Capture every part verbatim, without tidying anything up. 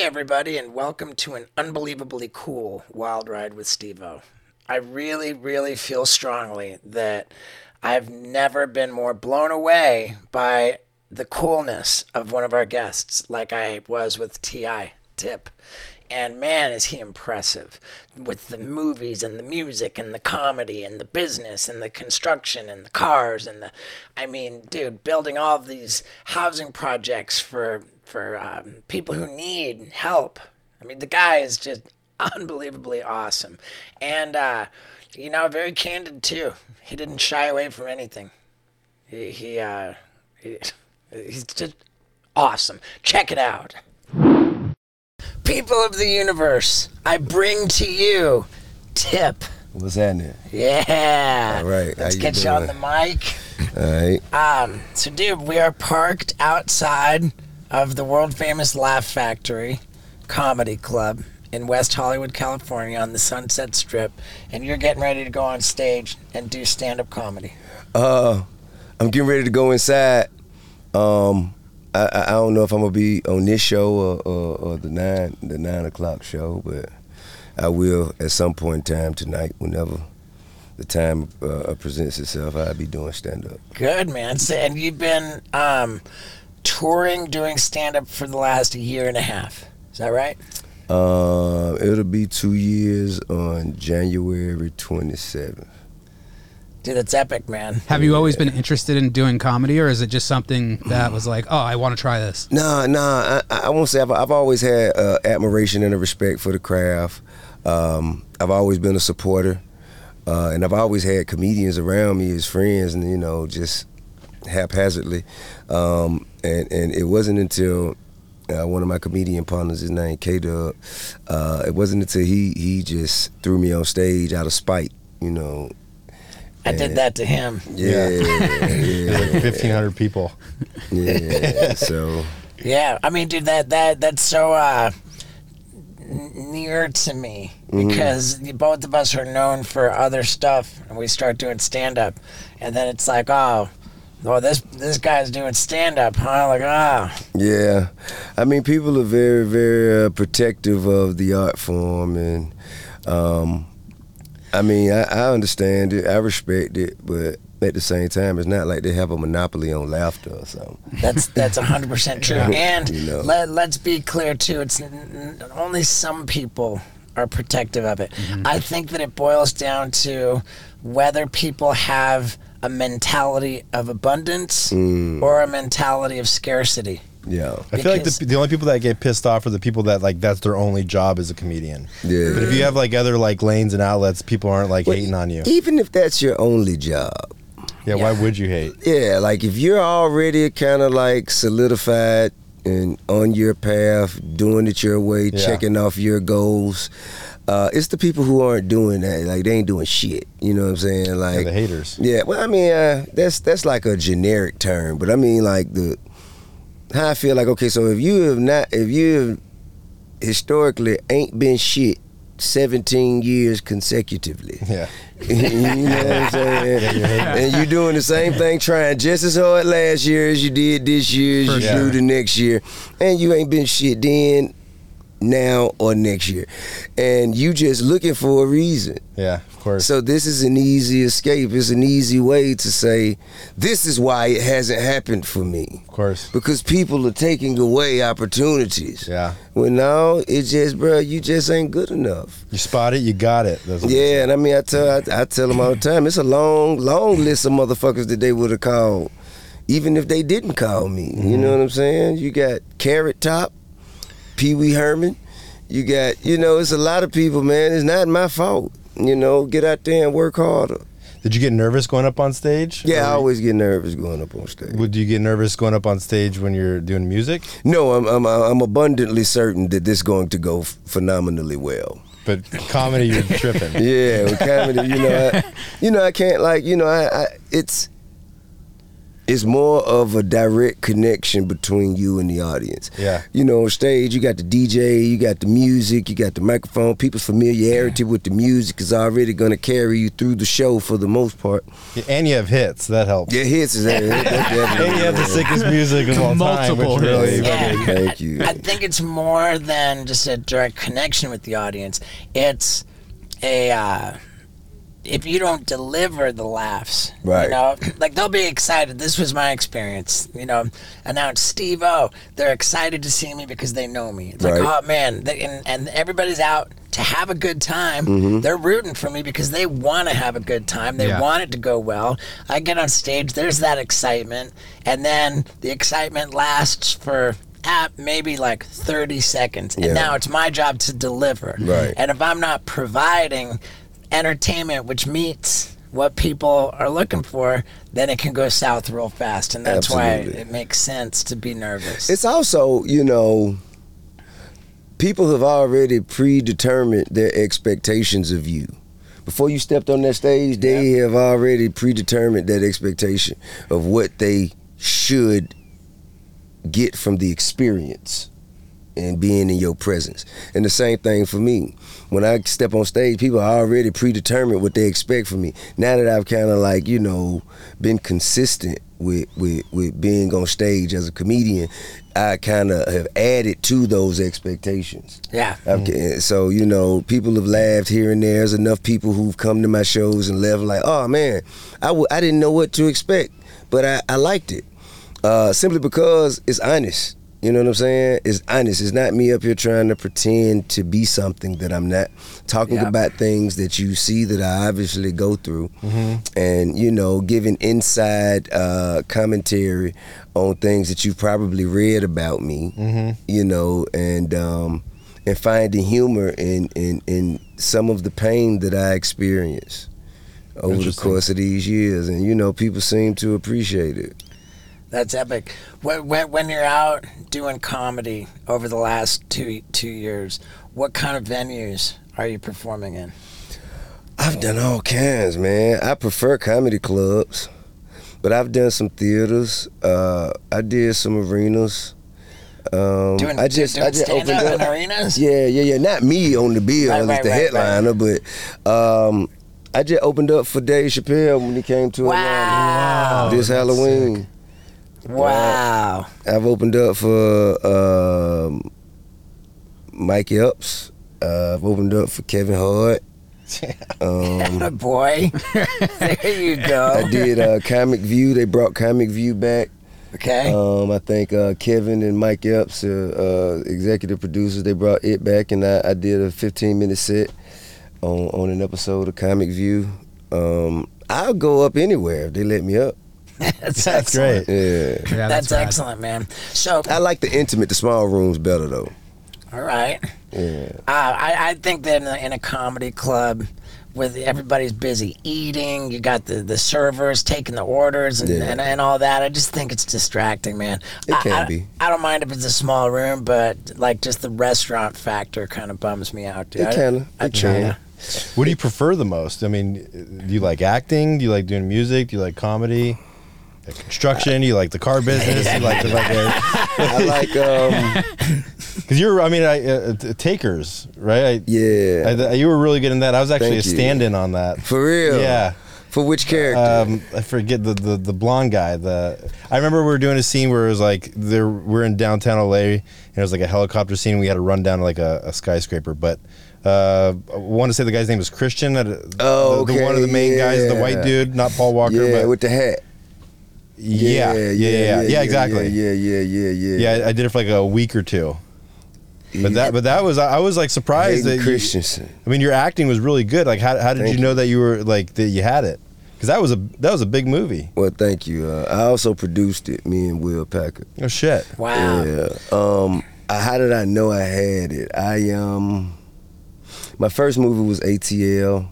Hey everybody, and welcome to an unbelievably cool wild ride with Steve-O. I really, really feel strongly that I've never been more blown away by the coolness of one of our guests like I was with T I, Tip. And man, is he impressive with the movies and the music and the comedy and the business and the construction and the cars and the, I mean, dude, building all of these housing projects for, for um, people who need help. I mean, the guy is just unbelievably awesome. And, uh, you know, very candid too. He didn't shy away from anything. He, he, uh, he he's just awesome. Check it out. People of the universe, I bring to you Tip. What's happening? Yeah. All right. Let's you get doing? you on the mic. All right. Um. So, dude, we are parked outside of the world-famous Laugh Factory Comedy Club in West Hollywood, California on the Sunset Strip, and you're getting ready to go on stage and do stand-up comedy. Uh, I'm getting ready to go inside. Um... I, I don't know if I'm gonna be on this show or, or, or the nine the nine o'clock show, but I will at some point in time tonight, whenever the time uh, presents itself. I'll be doing stand up. Good man, so, and you've been um, touring, doing stand up for the last year and a half. Is that right? Uh, it'll be two years on January twenty-seventh. Dude, that's epic, man. Have you always been interested in doing comedy, or is it just something that was like, oh, I want to try this? Nah, nah, I, I won't say. I've, I've always had uh, admiration and a respect for the craft. Um, I've always been a supporter, uh, and I've always had comedians around me as friends, and you know, just haphazardly. Um, and, and it wasn't until uh, one of my comedian partners, his name K-Dub, uh, it wasn't until he he just threw me on stage out of spite, you know. I did that to him. Yeah, yeah. yeah. Like fifteen hundred people. Yeah, so. Yeah, I mean, dude, that that that's so uh, near to me mm-hmm. because both of us are known for other stuff, and we start doing stand-up, and then it's like, oh, well, this this guy's doing stand-up, huh? Like, oh. Yeah, I mean, people are very, very uh, protective of the art form, and. Um, I mean, I, I understand it, I respect it, but at the same time, it's not like they have a monopoly on laughter or something. That's that's one hundred percent true. And you know. let, let's be clear, too, it's n- only some people are protective of it. Mm-hmm. I think that it boils down to whether people have a mentality of abundance mm. or a mentality of scarcity. Yeah, I because feel like the, the only people that get pissed off are the people that like that's their only job as a comedian. Yeah, but if you have like other like lanes and outlets, people aren't like well, hating on you. Even if that's your only job, yeah, yeah. why would you hate? Yeah, like if you're already kind of like solidified and on your path, doing it your way, yeah. checking off your goals. Uh, it's the people who aren't doing that. Like they ain't doing shit. You know what I'm saying? Like yeah, the haters. Yeah. Well, I mean, uh, that's that's like a generic term, but I mean like the. How I feel like, okay, so if you have not, if you have historically ain't been shit seventeen years consecutively, yeah. you know what I'm saying? Yeah, and you're doing the same thing, trying just as hard last year as you did this year, as For you sure. do the next year, and you ain't been shit then, now, or next year. And you just looking for a reason. Yeah, of course. So this is an easy escape. It's an easy way to say, this is why it hasn't happened for me. Of course. Because people are taking away opportunities. Yeah. Well, no, it's just, bro, you just ain't good enough. You spot it, you got it. That's yeah, and I mean, I tell I, I tell them all the time, it's a long, long list of motherfuckers that they would have called, even if they didn't call me. Mm-hmm. You know what I'm saying? You got Carrot Top, Pee Wee Herman, you got, you know, it's a lot of people, man. It's not my fault, you know. Get out there and work harder. Did you get nervous going up on stage? Yeah, I always get nervous going up on stage. Would you get nervous going up on stage when you're doing music? No, I'm I'm, I'm abundantly certain that this is going to go phenomenally well. But comedy, you're tripping. Yeah, with comedy, you know, I, you know, I can't like, you know, I, I it's. it's more of a direct connection between you and the audience. Yeah. You know, on stage, you got the D J, you got the music, you got the microphone. People's familiarity with the music is already going to carry you through the show for the most part. Yeah, and you have hits. That helps. Yeah, hits is that. that, that and you have the sickest music of all time. Multiple really hits. Yeah. Thank you. I think it's more than just a direct connection with the audience. It's a... Uh, if you don't deliver the laughs, right? You know, like they'll be excited. This was my experience, you know. Announced Steve-O, they're excited to see me because they know me. It's right. Like, oh man, they, and, and everybody's out to have a good time. Mm-hmm. They're rooting for me because they want to have a good time. They yeah. want it to go well. I get on stage, there's that excitement, and then the excitement lasts for at maybe like thirty seconds, and yeah. now it's my job to deliver. Right. And if I'm not providing entertainment which meets what people are looking for, then it can go south real fast. And that's Absolutely. Why it makes sense to be nervous. It's also, you know, people have already predetermined their expectations of you. Before you stepped on that stage, they yep. have already predetermined that expectation of what they should get from the experience and being in your presence. And the same thing for me. When I step on stage, people are already predetermined what they expect from me. Now that I've kind of like, you know, been consistent with, with, with being on stage as a comedian, I kind of have added to those expectations. Yeah. Mm-hmm. So, you know, people have laughed here and there. There's enough people who've come to my shows and left like, oh man, I, w- I didn't know what to expect, but I, I liked it. Uh, simply because it's honest. You know what I'm saying? It's honest. It's not me up here trying to pretend to be something that I'm not. Talking yep. about things that you see that I obviously go through, mm-hmm. and, you know, giving inside uh, commentary on things that you've probably read about me, mm-hmm. you know, and um, and finding humor in, in, in some of the pain that I experience over the course of these years. And, you know, people seem to appreciate it. That's epic. When, when, when you're out doing comedy over the last two two years, what kind of venues are you performing in? I've done all kinds, man. I prefer comedy clubs, but I've done some theaters. Uh, I did some arenas. Um, doing, I just, doing I just opened up in arenas? Yeah, yeah, yeah. Not me on the bill right, as right, the right, headliner, right. but. Um, I just opened up for Dave Chappelle when he came to wow. Atlanta wow. this That's Halloween. Sick. Wow. Uh, I've opened up for uh, Mike Epps. Uh, I've opened up for Kevin Hart. Um, boy. There you go. I did uh, Comic View. They brought Comic View back. Okay. Um, I think uh, Kevin and Mike Epps are uh, executive producers. They brought it back, and I, I did a fifteen-minute set on, on an episode of Comic View. Um, I'll go up anywhere if they let me up. That's, that's great. Yeah, yeah that's, that's excellent, man. So I like the intimate, the small rooms better, though. All right. Yeah. Uh, I I think that in a, in a comedy club, with everybody's busy eating, you got the, the servers taking the orders and, yeah. and and all that. I just think it's distracting, man. It I, can I, be. I don't mind if it's a small room, but like just the restaurant factor kind of bums me out, dude. It can. I, I it try. Can. What do you prefer the most? I mean, do you like acting? Do you like doing music? Do you like comedy? Construction, you like the car business, you like the like, I like um because you're I mean I uh, Takers, right? I, yeah, I, you were really good in that. I was actually Thank a stand-in you. On that for real. Yeah, for which character? Um, I forget the, the the blonde guy. The I remember we were doing a scene where it was like there we're in downtown L A and it was like a helicopter scene. We had to run down to like a, a skyscraper, but. Uh, I want to say the guy's name was Christian. Uh, oh, the, okay. the one of the main yeah. guys, the white dude, not Paul Walker, yeah, but with the hat. Yeah, yeah, yeah, yeah, yeah, yeah, yeah, exactly. Yeah, yeah, yeah, yeah, yeah. Yeah, I did it for like a week or two. But that, but that was I was like surprised Hayden that. Christensen. You, I mean, your acting was really good. Like, how how did thank you know you. That you were like that you had it? Because that was a that was a big movie. Well, thank you. Uh, I also produced it. Me and Will Packer. Oh shit! Wow. Yeah. Um. How did I know I had it? I um. My first movie was A T L.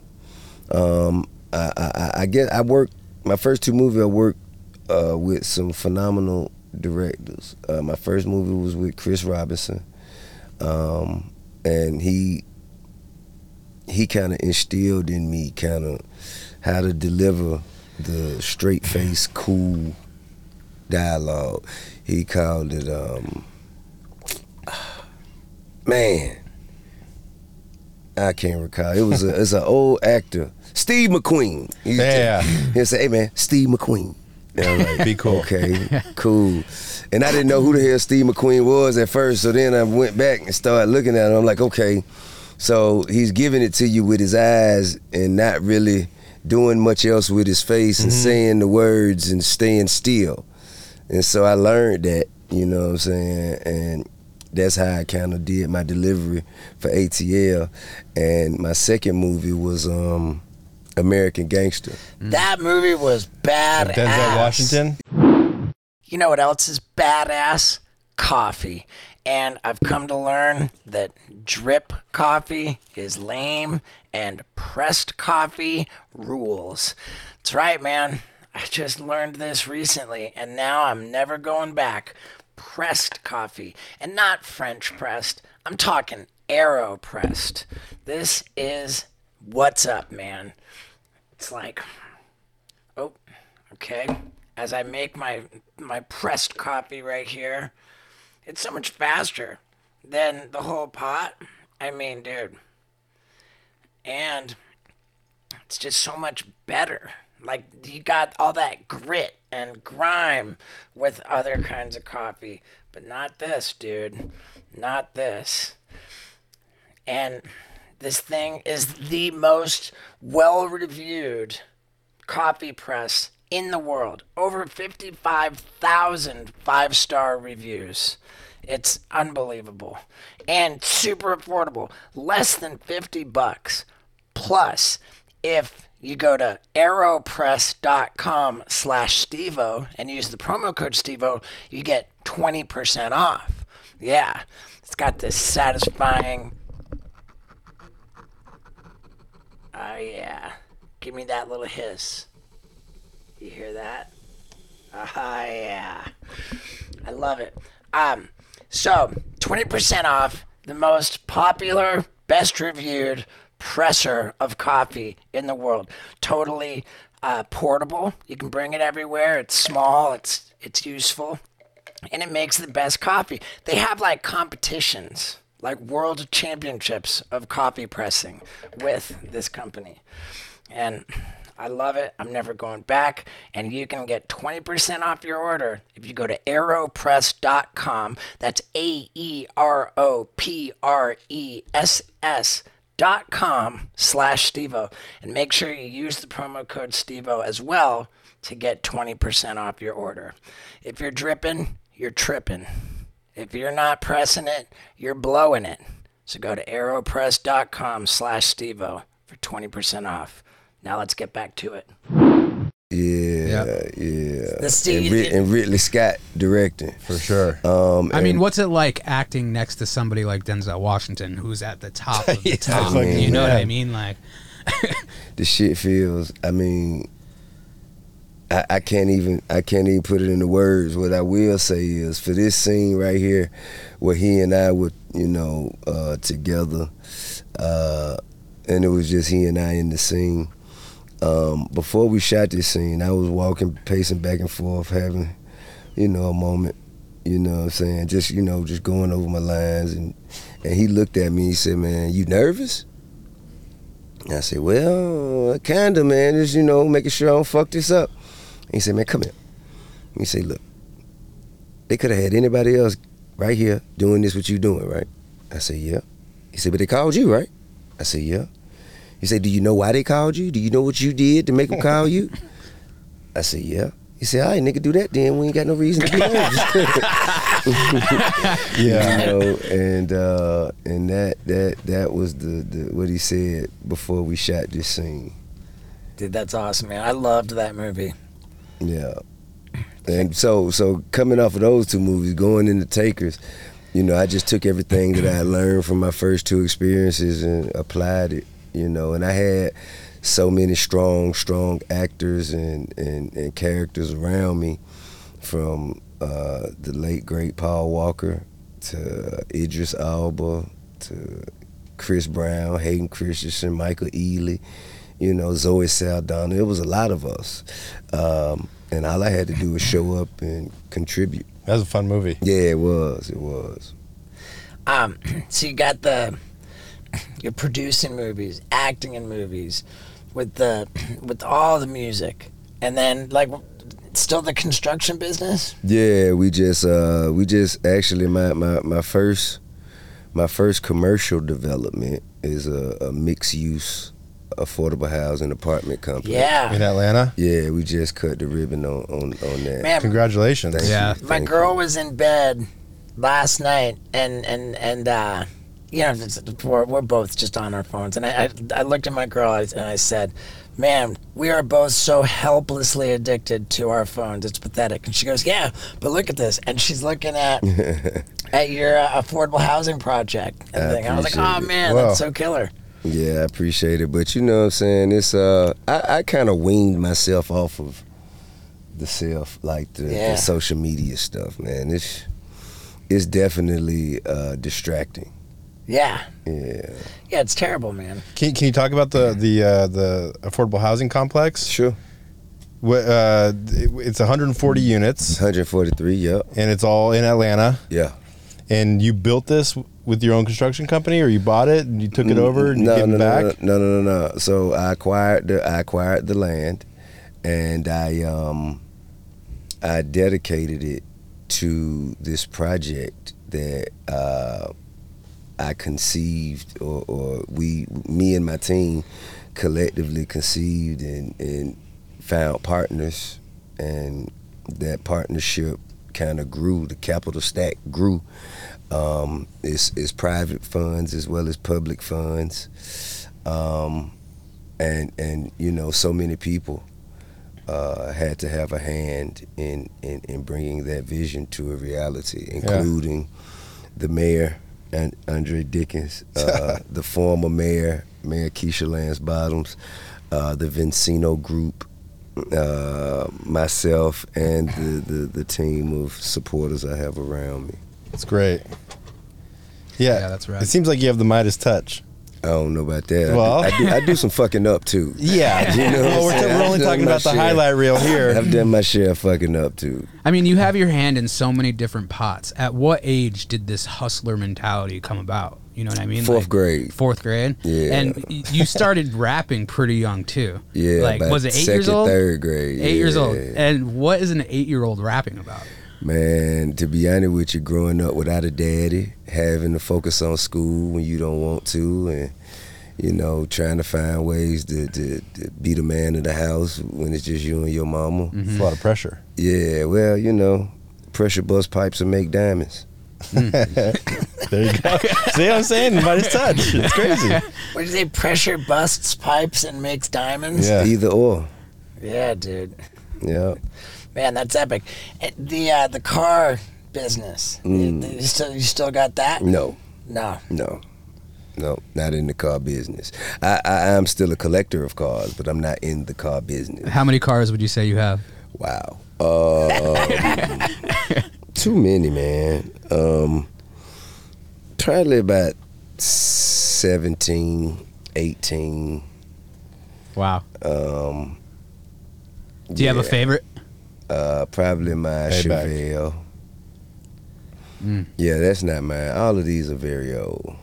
Um. I I, I guess I worked my first two movies I worked. Uh, with some phenomenal directors. Uh, my first movie was with Chris Robinson, um, and he he kind of instilled in me kind of how to deliver the straight face, cool dialogue. He called it, um, man, I can't recall. It was a, it's an old actor, Steve McQueen. He yeah. He'll say, "Hey man, Steve McQueen." And I'm like, be cool. Okay, cool. And I didn't know who the hell Steve McQueen was at first, so then I went back and started looking at him. I'm like, okay, so he's giving it to you with his eyes and not really doing much else with his face and mm-hmm. saying the words and staying still. And so I learned that, you know what I'm saying? And that's how I kind of did my delivery for A T L. And my second movie was um, American Gangster. Mm. That movie was badass. Denzel Washington. You know what else is badass? Coffee. And I've come to learn that drip coffee is lame and pressed coffee rules. That's right, man. I just learned this recently, and now I'm never going back. Pressed coffee, and not French pressed. I'm talking aeropressed. This is what's up, man. It's like, oh, okay. As I make my my pressed coffee right here, it's so much faster than the whole pot. I mean, dude. And it's just so much better. Like, you got all that grit and grime with other kinds of coffee. But not this, dude. Not this. And this thing is the most well-reviewed coffee press in the world. Over fifty-five thousand five-star reviews. It's unbelievable. And super affordable. Less than fifty bucks. Plus, if you go to aeropress.com slash Steve-O and use the promo code Steve-O, you get twenty percent off. Yeah. It's got this satisfying... Oh, yeah. Give me that little hiss. You hear that? Ah, oh, yeah. I love it. Um, so, twenty percent off the most popular, best-reviewed presser of coffee in the world. Totally uh, portable. You can bring it everywhere. It's small. It's it's useful. And it makes the best coffee. They have, like, competitions, like world championships of coffee pressing with this company. And... I love it. I'm never going back. And you can get twenty percent off your order if you go to aeropress dot com. That's A E R O P R E S S dot com slash Steve-O. And make sure you use the promo code Steve-O as well to get twenty percent off your order. If you're dripping, you're tripping. If you're not pressing it, you're blowing it. So go to aeropress dot com slash Steve-O for twenty percent off. Now let's get back to it. Yeah, yep. yeah. The Steve- and, Rid- and Ridley Scott directing. For sure. Um, I mean, what's it like acting next to somebody like Denzel Washington, who's at the top of the yeah, top? I mean, you know man. what I mean? Like, the shit feels, I mean, I, I can't even I can't even put it into words. What I will say is, for this scene right here, where he and I were, you know, uh, together, uh, and it was just he and I in the scene. Um, before we shot this scene, I was walking, pacing back and forth, having, you know, a moment, you know what I'm saying? Just, you know, just going over my lines. And, and he looked at me, he said, "Man, you nervous?" And I said, "Well, kinda, man, just, you know, making sure I don't fuck this up." And he said, "Man, come here." And he said, "Look, they could have had anybody else right here doing this what you doing, right?" I said, "Yeah." He said, "But they called you, right?" I said, "Yeah." He said, "Do you know why they called you? Do you know what you did to make them call you?" I said, "Yeah." He said, "All right, nigga, do that then. We ain't got no reason to be nervous." Yeah, you know, and uh, and that that that was the, the what he said before we shot this scene. Dude, that's awesome, man. I loved that movie. Yeah, and so so coming off of those two movies, going into Takers, you know, I just took everything that I learned from my first two experiences and applied it. You know, and I had so many strong, strong actors and, and, and characters around me, from uh, the late, great Paul Walker to Idris Elba to Chris Brown, Hayden Christensen, Michael Ealy, you know, Zoe Saldana. It was a lot of us. Um, and all I had to do was show up and contribute. That was a fun movie. Yeah, it was. It was. Um, so you got the, you're producing movies, acting in movies, with the, with all the music, and then like, still the construction business. Yeah, we just, uh, we just actually my my my first, my first commercial development is a, a mixed use affordable housing apartment complex. Yeah, in Atlanta. Yeah, we just cut the ribbon on on, on that. Man, congratulations! Thank yeah, you, my girl you. was in bed last night, and and and uh, you know, we're, we're both just on our phones, and I, I I looked at my girl and I said, "Man, we are both so helplessly addicted to our phones. It's pathetic." And she goes, "Yeah, but look at this," and she's looking at at your uh, affordable housing project. And I, thing. I was like, "Oh man, wow. That's so killer." Yeah, I appreciate it, but you know what I'm saying, it's uh I, I kind of weaned myself off of the self, like the, yeah. the social media stuff, man. It's it's definitely uh distracting. Yeah. Yeah. Yeah, it's terrible, man. Can can you talk about the the uh, the affordable housing complex? Sure. What uh it's one hundred forty units. one hundred forty-three, yep. And it's all in Atlanta. Yeah. And you built this with your own construction company, or you bought it and you took it over and no, you gave no, it back? No, no, no, no. So I acquired the I acquired the land, and I um I dedicated it to this project that uh, I conceived, or, or we, me and my team, collectively conceived and and found partners, and that partnership kind of grew. The capital stack grew. Um, it's, it's private funds as well as public funds, um, and and you know, so many people uh, had to have a hand in, in in bringing that vision to a reality, including yeah. the mayor and Andre Dickens, uh, the former mayor, Mayor Keisha Lance Bottoms, uh, the Vincino Group, uh, myself, and the, the the team of supporters I have around me. It's great. Yeah, yeah, that's right. It seems like you have the Midas touch. I don't know about that. Well, I do, I do, I do some fucking up too. Yeah, you know well, we're, t- we're only talking about share. the highlight reel here. I've done my share of fucking up too. I mean, you have your hand in so many different pots. At what age did this hustler mentality come about? You know what I mean? Fourth like, grade. Fourth grade. Yeah. And you started rapping pretty young too. Yeah. Like, was it eight second, years old? Third grade. Eight yeah. years old. And what is an eight-year-old rapping about? Man, to be honest with you, growing up without a daddy, having to focus on school when you don't want to, and, you know, trying to find ways to, to, to be the man of the house when it's just you and your mama. Mm-hmm. It's a lot of pressure. Yeah, well, you know, pressure bust pipes and make diamonds. Mm. There you go. See what I'm saying? Nobody's touch. It's crazy. What do you say? Pressure busts pipes and makes diamonds? Yeah. Either or. Yeah, dude. Yeah. Man, that's epic. The uh, the car business, mm. you, you, still, you still got that? No. No. No. No, not in the car business. I, I, I'm still a collector of cars, but I'm not in the car business. How many cars would you say you have? Wow. Um, too many, man. Um, probably about seventeen, eighteen. Wow. Um, Do you yeah. have a favorite? Uh, probably my hey, Chevelle. Mm. Yeah, that's not mine. All of these are very old.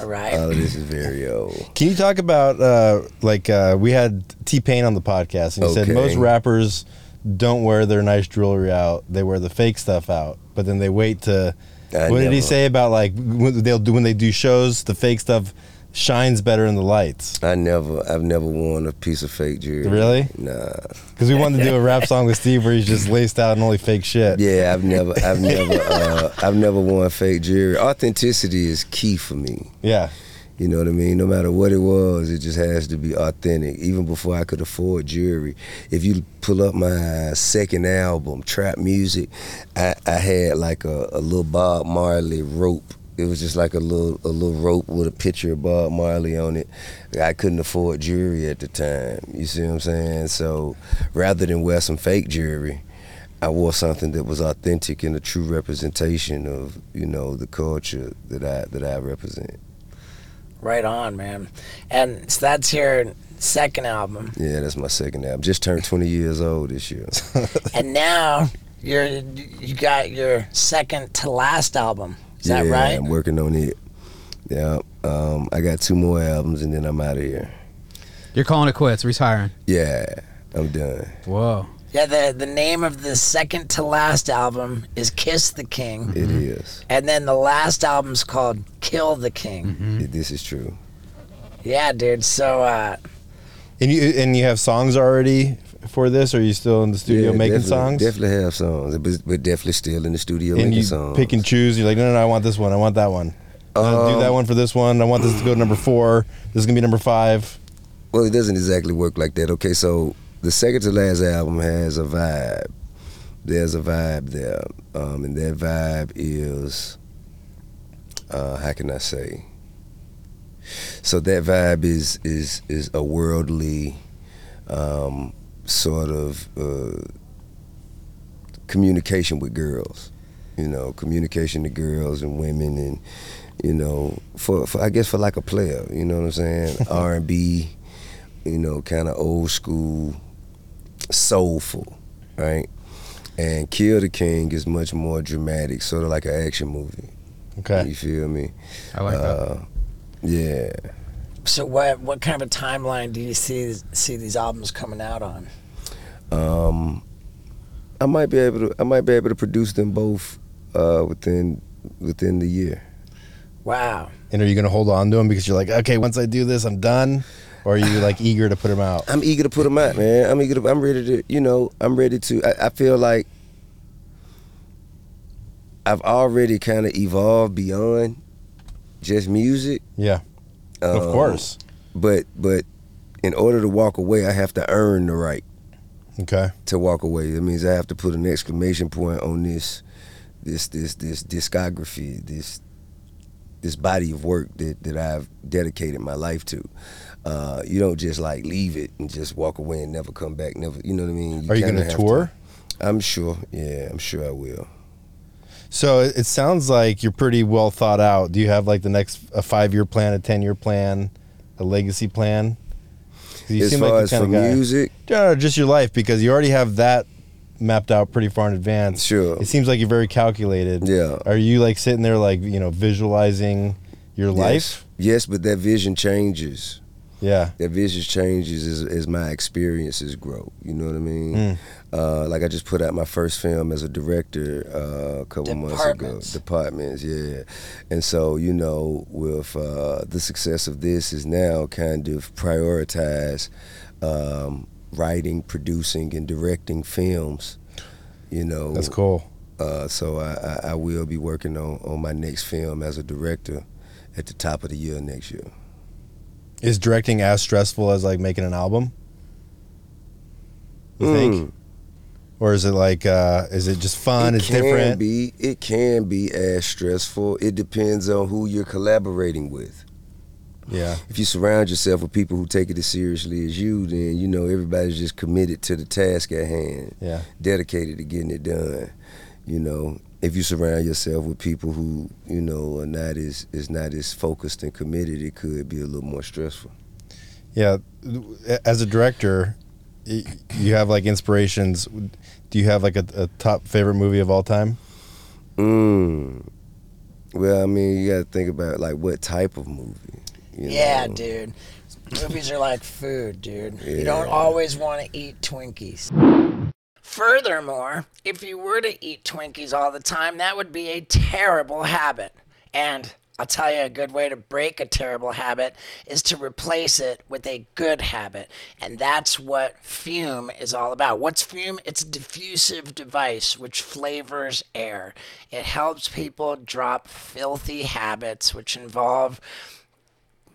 All right. All of this is very old. Can you talk about, uh, like, uh, we had T-Pain on the podcast, and he okay. said most rappers don't wear their nice jewelry out. They wear the fake stuff out, but then they wait to, I what know. did he say about, like, when, they'll do, when they do shows, the fake stuff shines better in the lights. I never, I've never worn a piece of fake jewelry. Really? Nah. Because we wanted to do a rap song with Steve where he's just laced out and only fake shit. Yeah, I've never, I've never, uh, I've never worn fake jewelry. Authenticity is key for me. Yeah. You know what I mean? No matter what it was, it just has to be authentic. Even before I could afford jewelry, if you pull up my second album, Trap Music, I, I had like a, a little Bob Marley rope. It was just like a little a little rope with a picture of Bob Marley on it. I couldn't afford jewelry at the time. You see what I'm saying? So rather than wear some fake jewelry, I wore something that was authentic and a true representation of, you know, the culture that I that I represent. Right on, man. And so that's here Second album. Yeah, that's my second album. Just turned twenty years old this year. And now you're you got your second to last album. Is yeah, that right? I'm working on it. Yeah. Um, I got two more albums and then I'm out of here. You're calling it quits, retiring. Yeah, I'm done. Whoa. Yeah, the the name of the second to last album is Kiss the King. It mm-hmm. is. And then the last album's called Kill the King. Mm-hmm. This is true. Yeah, dude. So. Uh, and you and you have songs already for this? Or are you still in the studio yeah, making songs? Definitely have songs, but we're definitely still in the studio and making you songs. Pick and choose. You're like, no, no, no, I want this one. I want that one. Um, I'll do that one for this one. I want this to go to number four. This is gonna be number five. Well, it doesn't exactly work like that. Okay, so. The second to last album has a vibe. There's a vibe there. Um, and that vibe is, uh, how can I say? So that vibe is is is a worldly um, sort of uh, communication with girls. You know, communication to girls and women and, you know, for, for I guess for like a player, you know what I'm saying? R and B, you know, kind of old school, soulful, right? And Kill the King is much more dramatic, sort of like an action movie. Okay. You feel me? I like uh, that. Yeah. So what what kind of a timeline do you see see these albums coming out on? Um, I might be able to I might be able to produce them both uh, within within the year. Wow. And are you gonna hold on to them because you're like, okay, once I do this, I'm done? Or are you like eager to put them out? I'm eager to put them out, man. I'm eager to, I'm ready to, you know, I'm ready to, I, I feel like I've already kind of evolved beyond just music. Yeah, um, of course. But, but in order to walk away, I have to earn the right okay. to walk away. That means I have to put an exclamation point on this, this, this, this discography, this, this body of work that, that I've dedicated my life to. Uh, you don't just like leave it and just walk away and never come back. Never, you know what I mean? You Are you going to tour? I'm sure. Yeah, I'm sure I will. So it sounds like you're pretty well thought out. Do you have like the next a five year plan, a ten year plan, a legacy plan? You as seem far like as for guy, music, no, no, just your life because you already have that mapped out pretty far in advance. Sure. It seems like you're very calculated. Yeah. Are you like sitting there like you know visualizing your yes. life? Yes, but that vision changes. Yeah, that vision changes as, as my experiences grow. You know what I mean? Mm. Uh, like I just put out my first film as a director uh, a couple months ago. Departments, yeah. And so you know, with uh, the success of this, is now kind of prioritize um, writing, producing, and directing films. You know, that's cool. Uh, so I, I, I will be working on on my next film as a director at the top of the year next year. Is directing as stressful as like making an album? You mm. think? Or is it like, uh, is it just fun? It it's can different? Be, it can be as stressful. It depends on who you're collaborating with. Yeah. If you surround yourself with people who take it as seriously as you, then you know everybody's just committed to the task at hand. Yeah. Dedicated to getting it done. You know, if you surround yourself with people who, you know, are not as, is not as focused and committed, it could be a little more stressful. Yeah. As a director, you have like inspirations. Do you have like a, a top favorite movie of all time? Mm. Well, I mean, you got to think about like what type of movie. You yeah, know? Dude. Movies are like food, dude. Yeah. You don't always want to eat Twinkies. Furthermore, if you were to eat Twinkies all the time, that would be a terrible habit. And I'll tell you a good way to break a terrible habit is to replace it with a good habit. And that's what fume is all about. What's fume? It's a diffusive device which flavors air. It helps people drop filthy habits which involve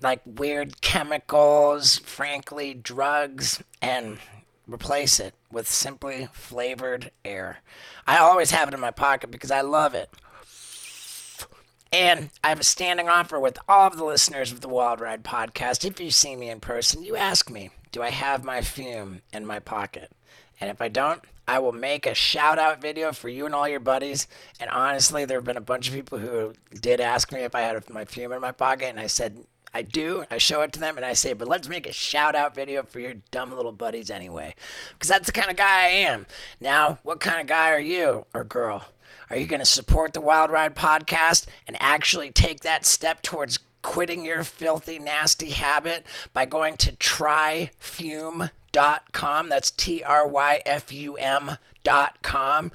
like weird chemicals, frankly, drugs, and replace it with simply flavored air. I always have it in my pocket because I love it. And I have a standing offer with all of the listeners of the Wild Ride podcast. If you see me in person, you ask me, do I have my fume in my pocket? And if I don't, I will make a shout out video for you and all your buddies. And honestly, there have been a bunch of people who did ask me if I had my fume in my pocket. And I said, I do. I show it to them and I say, but let's make a shout out video for your dumb little buddies anyway. Because that's the kind of guy I am. Now, what kind of guy are you or girl? Are you going to support the Wild Ride podcast and actually take that step towards quitting your filthy, nasty habit by going to try fume dot com? That's T R Y F U M dot com.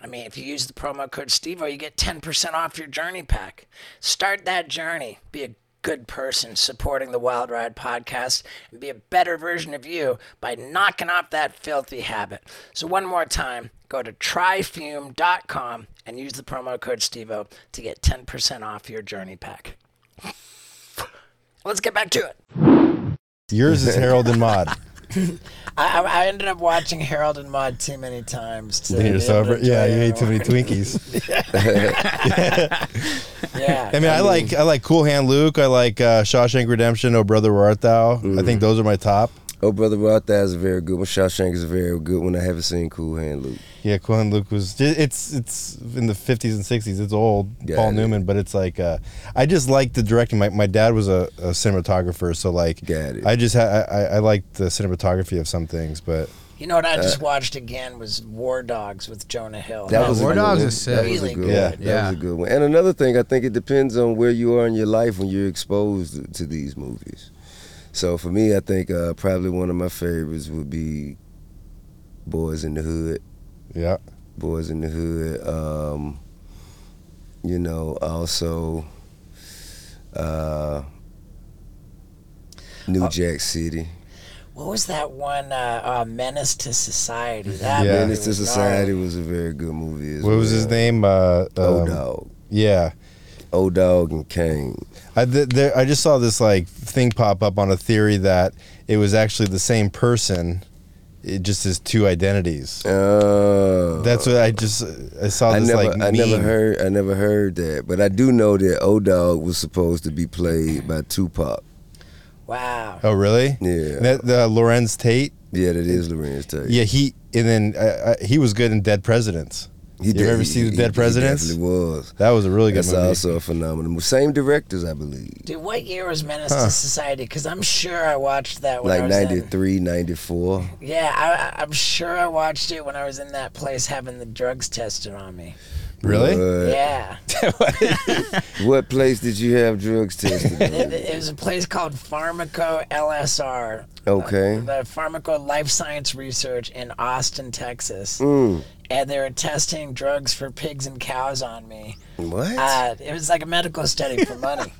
I mean, if you use the promo code Steve-O, you get ten percent off your journey pack. Start that journey. Be a good person supporting the Wild Ride podcast and be a better version of you by knocking off that filthy habit. So one more time, go to try fume dot com and use the promo code Steve-O to get ten percent off your journey pack. Let's get back to it. Yours is Harold and Maude. I, I ended up watching Harold and Maude too many times. To to yeah, you ate too many Twinkies. yeah. yeah. I mean, I, I mean, like I like Cool Hand Luke. I like uh, Shawshank Redemption, Oh Brother Where Art Thou. Mm. I think those are my top. Oh Brother Where Art Thou is a very good one. Shawshank is a very good one. I haven't seen Cool Hand Luke. Yeah, Cool Hand Luke was just, it's it's in the fifties and sixties. It's old, yeah, Paul Newman, but it's like uh, I just liked the directing. My my dad was a, a cinematographer, so like I just ha- I I liked the cinematography of some things, but. You know what I just uh, watched again was War Dogs with Jonah Hill. That was War Dogs is sick. That was a good yeah. one. That yeah. was a good one. And another thing, I think it depends on where you are in your life when you're exposed to these movies. So for me, I think uh, probably one of my favorites would be Boys in the Hood. Yeah. Boys in the Hood. Um, you know, also uh, New uh, Jack City. What was that one, uh, uh, Menace to Society? That yeah. Menace to Society was a very good movie as well. What was his name? Uh, um, O-Dog. Yeah. O-Dog and Kane. I, th- there, I just saw this like thing pop up on a theory that it was actually the same person. It just has two identities. Oh. That's what I just, I saw this I never, like meme. I never heard, I never heard that, but I do know that O-Dog was supposed to be played by Tupac. Wow. Oh, really? Yeah. That, the Lorenz Tate? Yeah, that is Lorenz Tate. Yeah, he and then uh, he was good in Dead Presidents. He you did, ever he, see he, Dead he, Presidents? He definitely was. That was a really good That's movie. That's also a phenomenal. Same directors, I believe. Dude, what year was Menace huh. to Society? Because I'm sure I watched that when like I was Like ninety-three, in... ninety-four. Yeah, I, I'm sure I watched it when I was in that place having the drugs tested on me. Really? What? Yeah. What place did you have drugs tested? It, it was a place called Pharmaco L S R. Okay. Uh, the Pharmaco Life Science Research in Austin, Texas. Mm. And they were testing drugs for pigs and cows on me. What? Uh, it was like a medical study for money.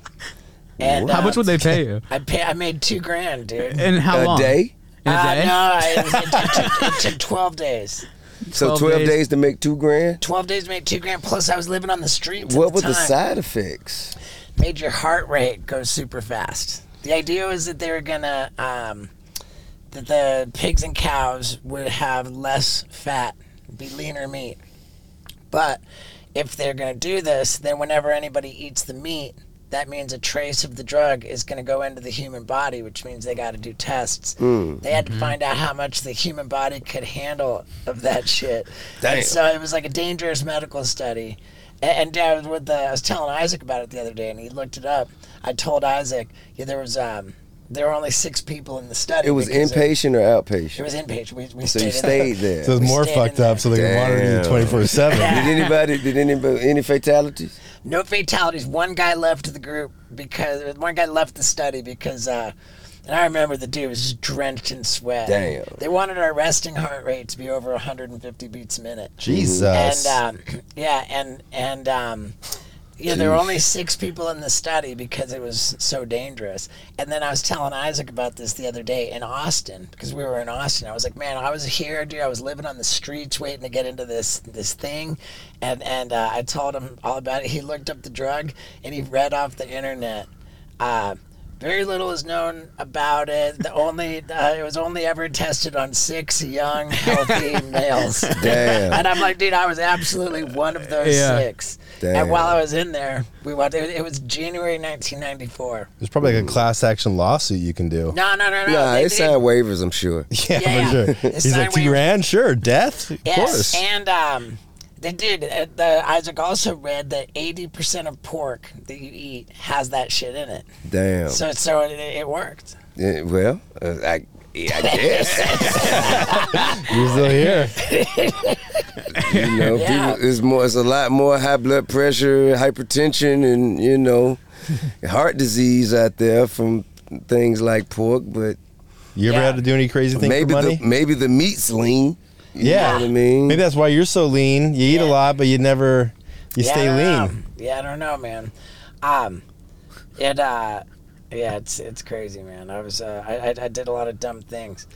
And, how uh, much would they pay you? I pay. I made two grand, dude. And how a long? A day? In a uh, day? No, it, was, it, took, it, it took twelve days. So twelve days. days to make two grand? twelve days to make two grand, plus I was living on the streets. What were the side effects? Made your heart rate go super fast. The idea was that they were going to, um, that the pigs and cows would have less fat, be leaner meat. But if they're going to do this, then whenever anybody eats the meat, that means a trace of the drug is going to go into the human body, which means they got to do tests. Mm. They had to mm-hmm. find out how much the human body could handle of that shit. Damn. And so it was like a dangerous medical study. And, and uh, with the, I was telling Isaac about it the other day, and he looked it up. I told Isaac, yeah, there was um, there were only six people in the study. It was inpatient it, or outpatient? It was inpatient. We, we so stayed, you stayed there. So it was more fucked up, so they could monitor you twenty-four seven. Did anybody? Did anybody? Any fatalities? No fatalities. One guy left the group because one guy left the study because, uh, and I remember the dude was just drenched in sweat. Damn. They wanted our resting heart rate to be over one hundred fifty beats a minute. Jesus. And um, yeah, and and um, yeah, Jeez. There were only six people in the study because it was so dangerous. And then I was telling Isaac about this the other day in Austin because we were in Austin. I was like, man, I was here, dude. I was living on the streets waiting to get into this this thing. And and uh, I told him all about it. He looked up the drug, and he read off the internet. Uh, very little is known about it. The only uh, it was only ever tested on six young, healthy males. Damn. And I'm like, dude, I was absolutely one of those yeah. six. Damn. And while I was in there, we watched. It, it was January nineteen ninety-four. There's probably like a class action lawsuit you can do. No, no, no, no. Nah, they, they signed waivers, I'm sure. Yeah, yeah, I'm yeah. sure. He's like, two grand, sure, death, of yes. course. And um. They did. The, Isaac also read that eighty percent of pork that you eat has that shit in it. Damn. So so it, it worked. Yeah, well, uh, I, yeah, I guess. You're still here. You know, yeah. people, it's more. It's a lot more high blood pressure, hypertension, and, you know, heart disease out there from things like pork. But you ever yeah. had to do any crazy thing maybe for money? The, maybe the meat's lean. You yeah, know what I mean? Maybe that's why you're so lean. You eat yeah. a lot, but you never, you yeah, stay lean. Know. Yeah, I don't know, man. Um, it, uh, yeah, it's it's crazy, man. I was, uh, I, I did a lot of dumb things.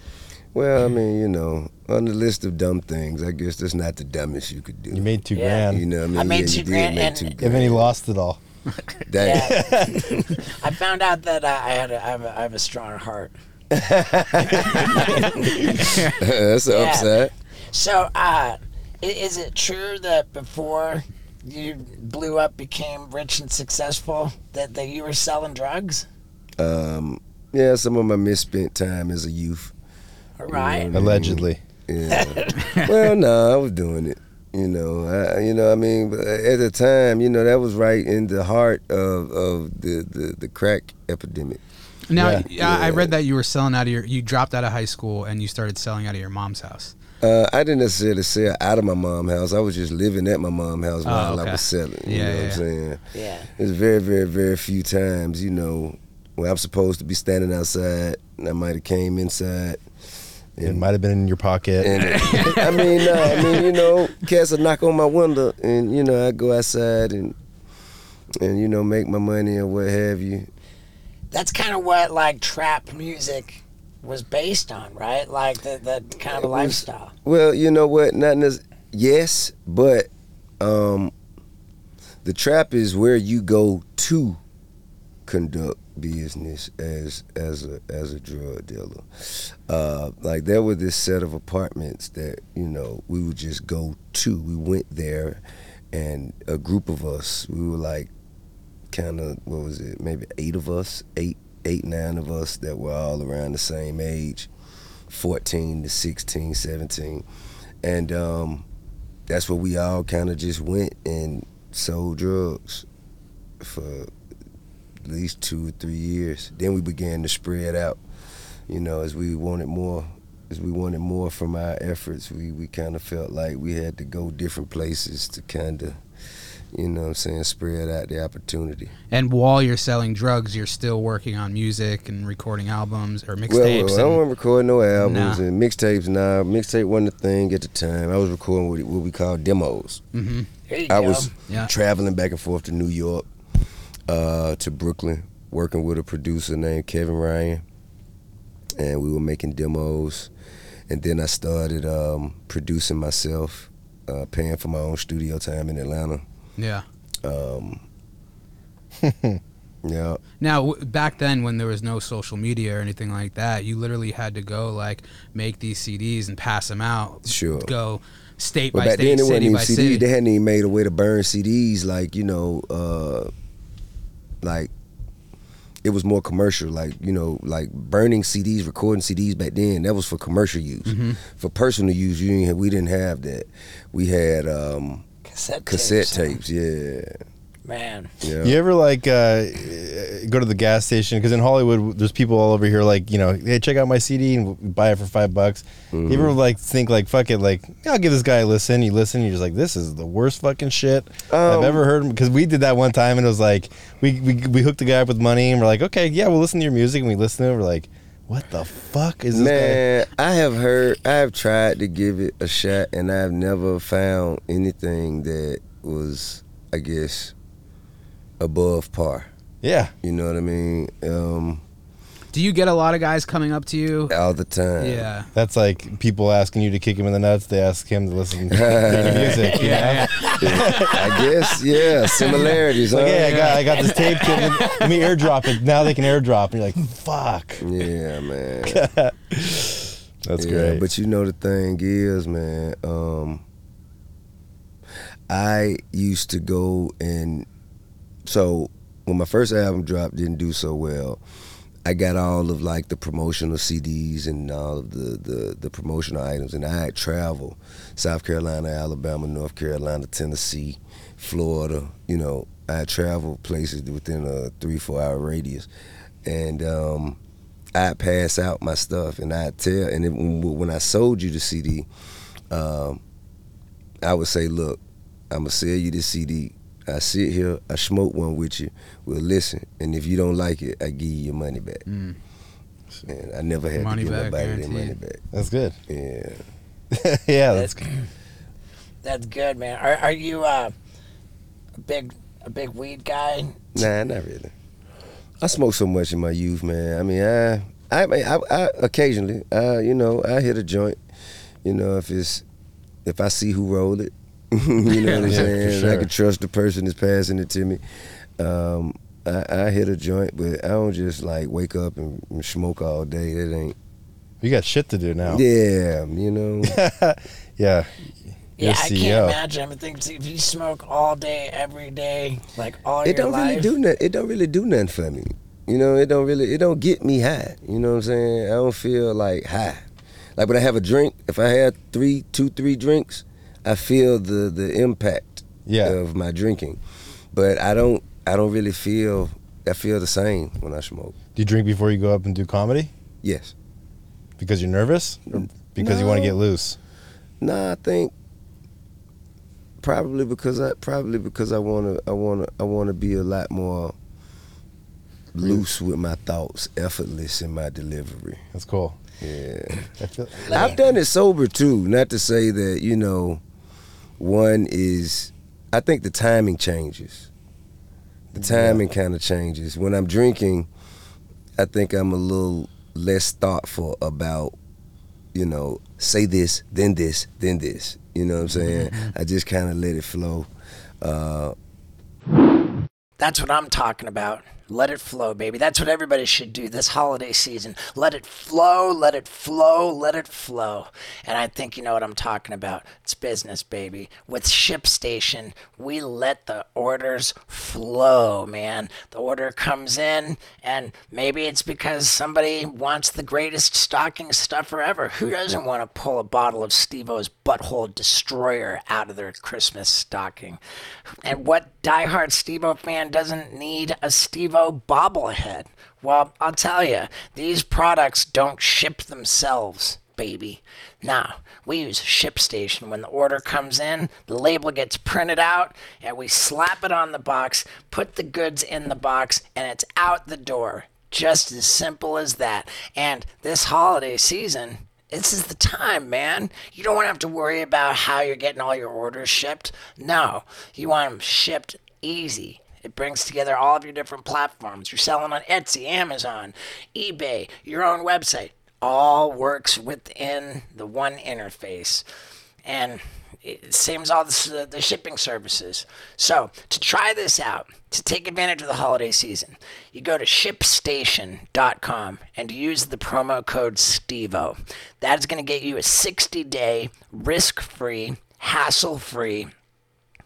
Well, I mean, you know, on the list of dumb things, I guess that's not the dumbest you could do. You made two yeah. grand. You know what I mean? I made yeah, two grand, and two grand. And then he lost it all. yeah. I found out that uh, I had, a, I, have a, I have a strong heart. That's an yeah. upset. So, uh, is it true that before you blew up, became rich and successful, that, that you were selling drugs? Um, yeah, some of my misspent time as a youth. All right. You know what I mean? Allegedly. Yeah. Well, no, I was doing it. You know, I, you know, I mean, but at the time, you know, that was right in the heart of, of the, the, the crack epidemic. Now, yeah. Yeah. I read that you were selling out of your, you dropped out of high school and you started selling out of your mom's house. Uh, I didn't necessarily sell out of my mom's house. I was just living at my mom's house while oh, okay. I was selling. You yeah, know yeah. what I'm saying? Yeah. There's very, very, very few times, you know, where I'm supposed to be standing outside and I might have came inside. And, it might have been in your pocket. And, I mean, no, I mean, you know, cats will knock on my window and, you know, I go outside and, and you know, make my money or what have you. That's kind of what, like, trap music was based on, right? Like the, the kind of was, lifestyle. Well, you know what? Not necessarily. Yes, but um, the trap is where you go to conduct business as as a as a drug dealer. Uh, like there was this set of apartments that you know we would just go to. We went there, and a group of us. We were like, kind of what was it? Maybe eight of us. Eight. eight, nine of us that were all around the same age, fourteen to sixteen, seventeen. And um, that's where we all kind of just went and sold drugs for at least two or three years. Then we began to spread out, you know, as we wanted more, as we wanted more from our efforts, we, we kind of felt like we had to go different places to kind of, you know what I'm saying, spread out the opportunity. And while you're selling drugs, you're still working on music and recording albums or mixtapes? Well, well I don't want to record no albums nah. and mixtapes. Nah, mixtape wasn't a thing at the time. I was recording what, what we call demos. Mm-hmm. I go. was yeah. traveling back and forth to New York, uh, to Brooklyn, working with a producer named Kevin Ryan. And we were making demos. And then I started um, producing myself, uh, paying for my own studio time in Atlanta. Yeah. Um, yeah. Now, w- back then when there was no social media or anything like that, you literally had to go, like, make these C Ds and pass them out. Sure. Go state well, by state, city by city. Back then, it wasn't even C Ds. They hadn't even made a way to burn C Ds. Like, you know, uh, like, it was more commercial. Like, you know, like burning C Ds, recording C Ds back then, that was for commercial use. Mm-hmm. For personal use, you didn't have, we didn't have that. We had... Um, Cassette, Cassette tapes. tapes, yeah. Man. Yeah. You ever, like, uh, go to the gas station? Because in Hollywood, there's people all over here, like, you know, hey, check out my C D and buy it for five bucks. Mm-hmm. You ever, like, think, like, fuck it, like, I'll give this guy a listen. You listen, you're just like, this is the worst fucking shit um, I've ever heard. Because we did that one time, and it was like, we, we, we hooked the guy up with money, and we're like, okay, yeah, we'll listen to your music. And we listen to it, and we're like, what the fuck is this Man, guy? I have heard, I have tried to give it a shot, and I've never found anything that was, I guess, above par. Yeah. You know what I mean? Um, Do you get a lot of guys coming up to you? All the time. Yeah. That's like people asking you to kick him in the nuts. They ask him to listen to your music. Yeah, yeah. yeah. I guess, yeah, similarities. Like, huh? Yeah, I got, I got this tape. Let me airdrop it. Now they can airdrop. And you're like, fuck. Yeah, man. That's yeah, great. But you know the thing is, man, um, I used to go and... So when my first album dropped, didn't do so well. I got all of like the promotional C Ds and all of the, the, the promotional items, and I had traveled South Carolina, Alabama, North Carolina, Tennessee, Florida. You know, I had traveled places within a three, four hour radius, and um, I pass out my stuff, and I tell. And it, when I sold you the C D, um, I would say, "Look, I'm gonna sell you this C D. I sit here, I smoke one with you, we'll listen, and if you don't like it, I give you your money back." Mm. And I never had money to give back, nobody guaranteed. Their money back. That's good. Yeah. Yeah, that's, that's good. That's good, man. Are are you uh, a big a big weed guy? Nah, not really. I smoked so much in my youth, man. I mean, I I I, I occasionally, uh, you know, I hit a joint. You know, if it's if I see who rolled it. You know what I'm yeah, saying? Sure. I can trust the person that's passing it to me. Um, I, I hit a joint, but I don't just like wake up and, and smoke all day. That ain't. You got shit to do now. Yeah, you know. Yeah. Yeah, I can't imagine. I mean, think if you smoke all day, every day, like all it your don't life. Really do nothing. It don't really do nothing for me. You know, it don't really. It don't get me high. You know what I'm saying? I don't feel like high. Like when I have a drink, if I had three, two, three drinks. I feel the, the impact yeah. of my drinking, but I don't I don't really feel I feel the same when I smoke. Do you drink before you go up and do comedy? Yes. Because you're nervous, or because no. you want to get loose? No, nah, I think probably because I probably because I wanna I wanna I wanna be a lot more loose with my thoughts, effortless in my delivery. That's cool. Yeah, I've done it sober too. Not to say that you know. One is, I think the timing changes. The timing yeah. kind of changes. When I'm drinking, I think I'm a little less thoughtful about, you know, say this, then this, then this. You know what I'm saying? I just kind of let it flow. Uh, That's what I'm talking about. Let it flow, baby. That's what everybody should do this holiday season. Let it flow, let it flow, let it flow. And I think you know what I'm talking about. It's business, baby. With ShipStation, we let the orders flow, man. The order comes in, and maybe it's because somebody wants the greatest stocking stuffer ever. Who doesn't want to pull a bottle of Steve-O's Butthole Destroyer out of their Christmas stocking? And what diehard Steve-O fan doesn't need a Steve-O bobblehead? Well, I'll tell you, these products don't ship themselves, baby. Now, we use ShipStation. When the order comes in, the label gets printed out, and we slap it on the box, put the goods in the box, and it's out the door. Just as simple as that. And this holiday season, this is the time, man. You don't want to have to worry about how you're getting all your orders shipped. No, you want them shipped easy. It brings together all of your different platforms. You're selling on Etsy, Amazon, eBay, your own website. All works within the one interface. And it same as all the, the shipping services. So to try this out, to take advantage of the holiday season, you go to ship station dot com and use the promo code Steve-O. That's going to get you a sixty-day, risk-free, hassle-free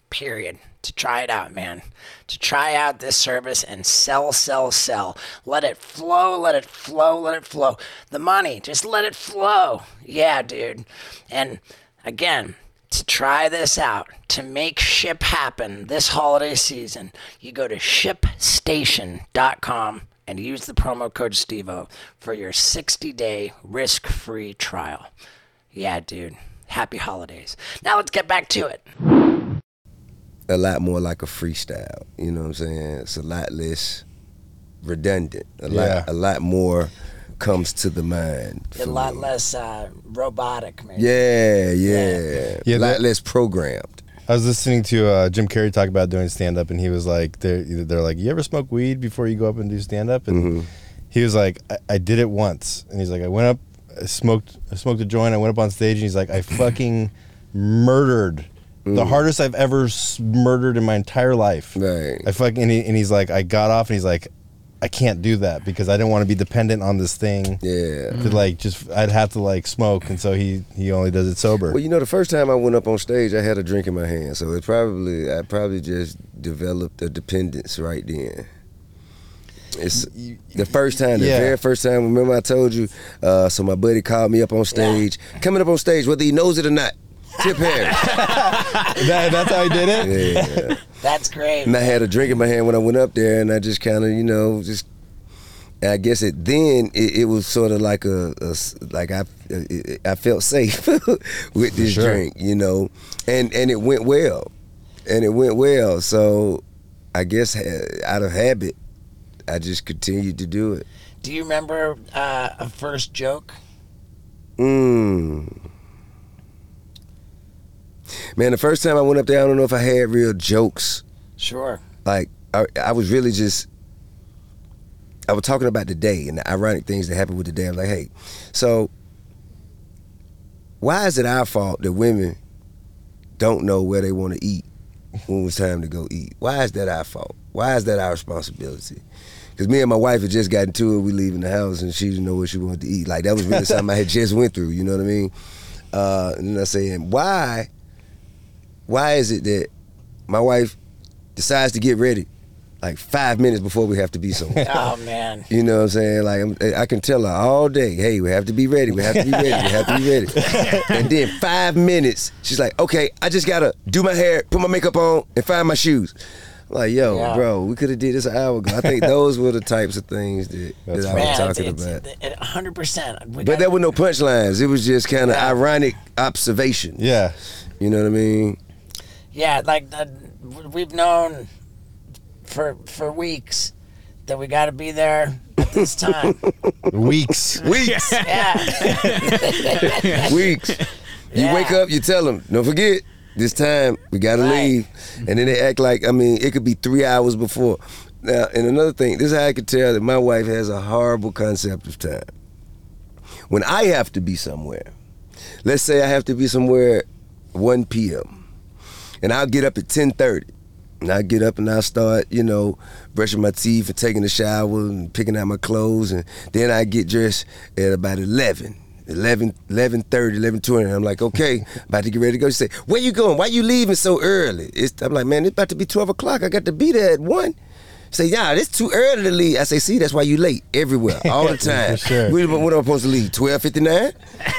period to try it out, man. To try out this service and sell, sell, sell. Let it flow, let it flow, let it flow. The money, just let it flow. Yeah, dude. And again, to try this out, to make ship happen this holiday season, you go to ship station dot com and use the promo code Steve-O for your sixty-day risk-free trial. Yeah, dude. Happy holidays. Now let's get back to it. A lot more like a freestyle, you know what I'm saying? It's a lot less redundant. A lot, yeah. a lot more comes to the mind. A lot me. less uh, robotic, maybe. Yeah, yeah, yeah. yeah a lot less programmed. I was listening to uh, Jim Carrey talk about doing stand-up, and he was like, they're, they're like, you ever smoke weed before you go up and do stand-up? And mm-hmm. he was like, I, I did it once. And he's like, I went up, I smoked, I smoked a joint, I went up on stage, and he's like, I fucking murdered the hardest I've ever murdered in my entire life. Right. I fucking and, he, and he's like, I got off, and he's like, I can't do that because I didn't want to be dependent on this thing. Yeah. To like just, I'd have to like smoke, and so he he only does it sober. Well, you know, the first time I went up on stage, I had a drink in my hand, so it probably I probably just developed a dependence right then. It's the first time, the yeah. very first time. Remember I told you, uh, so my buddy called me up on stage. Yeah. Coming up on stage, whether he knows it or not, Tip Harris. that, that's how he did it? Yeah. That's great. And I had a drink in my hand when I went up there, and I just kind of, you know, just, I guess it then, it, it was sort of like a, a like I it, I felt safe with this sure. drink, you know. And, and it went well. And it went well. So I guess out of habit, I just continued to do it. Do you remember uh, a first joke? Mm. Man, the first time I went up there, I don't know if I had real jokes. Sure. Like, I, I was really just, I was talking about the day and the ironic things that happened with the day. I'm like, hey, so why is it our fault that women don't know where they want to eat when it's time to go eat? Why is that our fault? Why is that our responsibility? Because me and my wife had just gotten to it. We leaving the house, and she didn't know what she wanted to eat. Like, that was really something I had just went through, you know what I mean? Uh, and I'm saying, why, why is it that my wife decides to get ready like five minutes before we have to be somewhere? Oh, man. You know what I'm saying? Like, I'm, I can tell her all day, hey, we have to be ready, we have to be ready, we have to be ready. And then five minutes, she's like, okay, I just got to do my hair, put my makeup on, and find my shoes. Like, yo, yeah. bro, we could have did this an hour ago. I think those were the types of things that, that I was talking it's, about. It's one hundred percent. But gotta, there were no punchlines. It was just kind of yeah. ironic observation. Yeah. You know what I mean? Yeah, like, the, we've known for for weeks that we got to be there at this time. Weeks. Weeks. Yeah. Weeks. You yeah. wake up, you tell them, don't forget. This time, we gotta right. leave. And then they act like, I mean, it could be three hours before. Now, and another thing, this is how I could tell that my wife has a horrible concept of time. When I have to be somewhere, let's say I have to be somewhere one p.m., and I'll get up at ten thirty, and I'll get up and I'll start, you know, brushing my teeth and taking a shower and picking out my clothes, and then I get dressed at about eleven. eleven, eleven thirty, eleven twenty. I'm like, okay, about to get ready to go. She said, where you going? Why you leaving so early? It's, I'm like, man, it's about to be twelve o'clock. I got to be there at one. She said, nah, it's too early to leave. I say, see, that's why you late everywhere, all the time. Sure. When am I supposed to leave? twelve fifty-nine?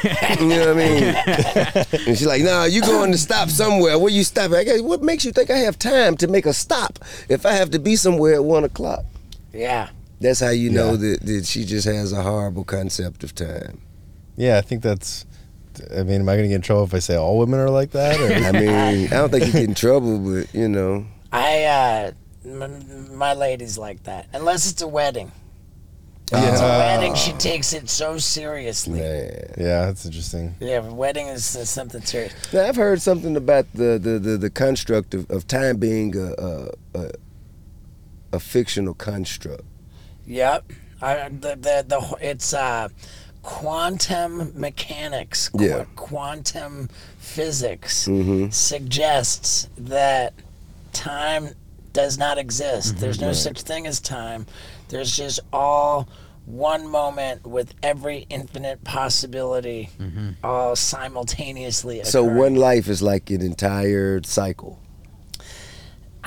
You know what I mean? And she's like, nah, you going to stop somewhere. Where you stopping? I guess, what makes you think I have time to make a stop if I have to be somewhere at one o'clock? Yeah. That's how you know yeah. that, that she just has a horrible concept of time. Yeah, I think that's, I mean, am I going to get in trouble if I say all women are like that? Or? I mean, I don't think you get in trouble, but, you know. I, uh, m- my lady's like that. Unless it's a wedding. If yeah. it's a wedding, she takes it so seriously. Man. Yeah, that's interesting. Yeah, but wedding is uh, something serious. Now, I've heard something about the, the, the, the construct of, of time being a, a, a, a fictional construct. Yep. I, the, the, the, it's, uh... quantum mechanics, qu- yeah. quantum physics mm-hmm. suggests that time does not exist. Mm-hmm. There's no right. such thing as time. There's just all one moment with every infinite possibility mm-hmm. all simultaneously occurring. So one life is like an entire cycle.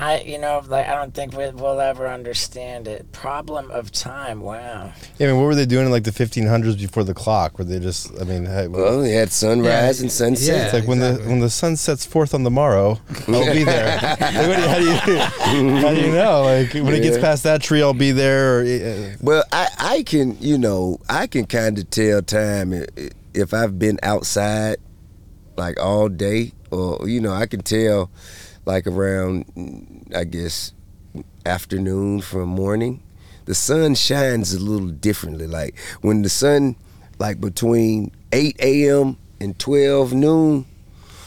I, you know, like I don't think we'll ever understand it. Problem of time, wow. Yeah, I mean, what were they doing in like the fifteen hundreds before the clock? Were they just, I mean... Hey, well, they had sunrise yeah, and sunset. Yeah, it's like exactly. when the when the sun sets forth on the morrow, I'll be there. Like, how, do you, how do you know? Like, when yeah. it gets past that tree, I'll be there. Or, uh, well, I, I can, you know, I can kind of tell time if I've been outside, like, all day. Or, you know, I can tell... like around, I guess, afternoon from morning, the sun shines a little differently. Like when the sun, like between eight a.m. and twelve noon,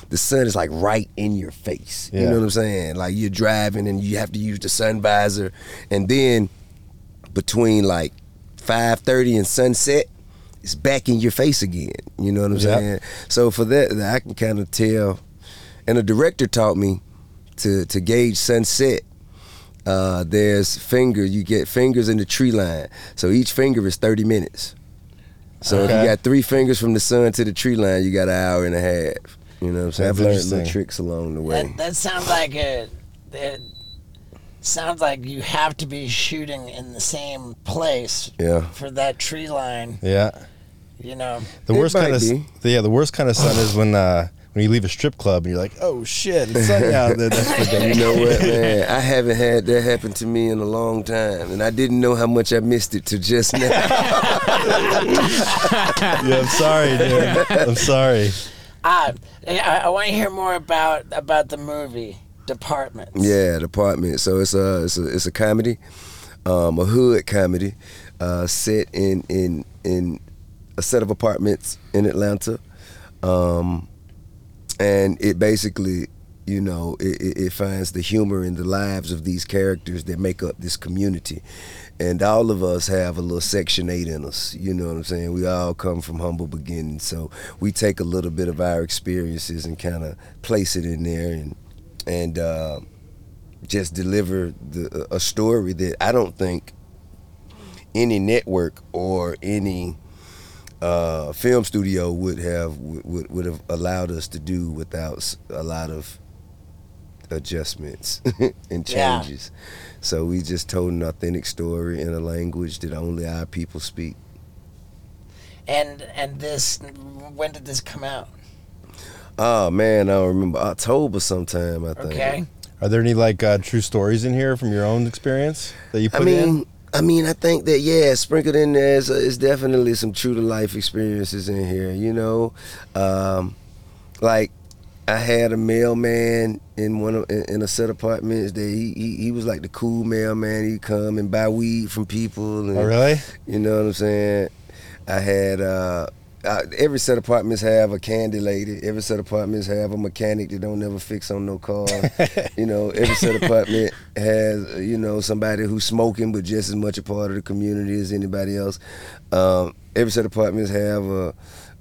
the sun is like right in your face. Yeah. You know what I'm saying? Like you're driving and you have to use the sun visor. And then between like five thirty and sunset, it's back in your face again. You know what I'm yep. saying? So for that, I can kind of tell. And the director taught me To, to gauge sunset, uh, there's finger. You get fingers in the tree line. So each finger is thirty minutes. So okay. if you got three fingers from the sun to the tree line, you got an hour and a half. You know what I'm saying? That's I've learned little tricks along the way. That, that sounds like a, a sounds like you have to be shooting in the same place yeah. for that tree line. Yeah. You know, the worst kind of the, yeah, the worst kind of sun is when uh, when you leave a strip club and you're like, oh shit, it's sunny out there. That's you know what, man? I haven't had that happen to me in a long time, and I didn't know how much I missed it till just now. Yeah, I'm sorry, dude. I'm sorry. Uh, I I want to hear more about about the movie Departments. Yeah, Departments. So it's a it's a, it's a comedy, um, a hood comedy, uh, set in in in. a set of apartments in Atlanta, um, and it basically, you know, it, it finds the humor in the lives of these characters that make up this community. And all of us have a little Section eight in us, you know what I'm saying? We all come from humble beginnings, so we take a little bit of our experiences and kind of place it in there and and uh, just deliver the, a story that I don't think any network or any Uh, film studio would have would would have allowed us to do without a lot of adjustments and changes. Yeah. So we just told an authentic story in a language that only our people speak. And and this, when did this come out? Oh man, I don't remember. October sometime, I think. Okay. Are there any like uh, true stories in here from your own experience that you put I mean, in? I mean, I think that, yeah, sprinkled in there is, is definitely some true-to-life experiences in here, you know? Um, like, I had a mailman in one of, in, in a set of apartments that he, he he was like the cool mailman. He'd come and buy weed from people. And, oh, really? You know what I'm saying? I had... Uh, Uh, every set of apartments have a candy lady. Every set of apartments have a mechanic that don't never fix on no car. You know, every set of apartment has, you know, somebody who's smoking but just as much a part of the community as anybody else. Um, every set of apartments have a,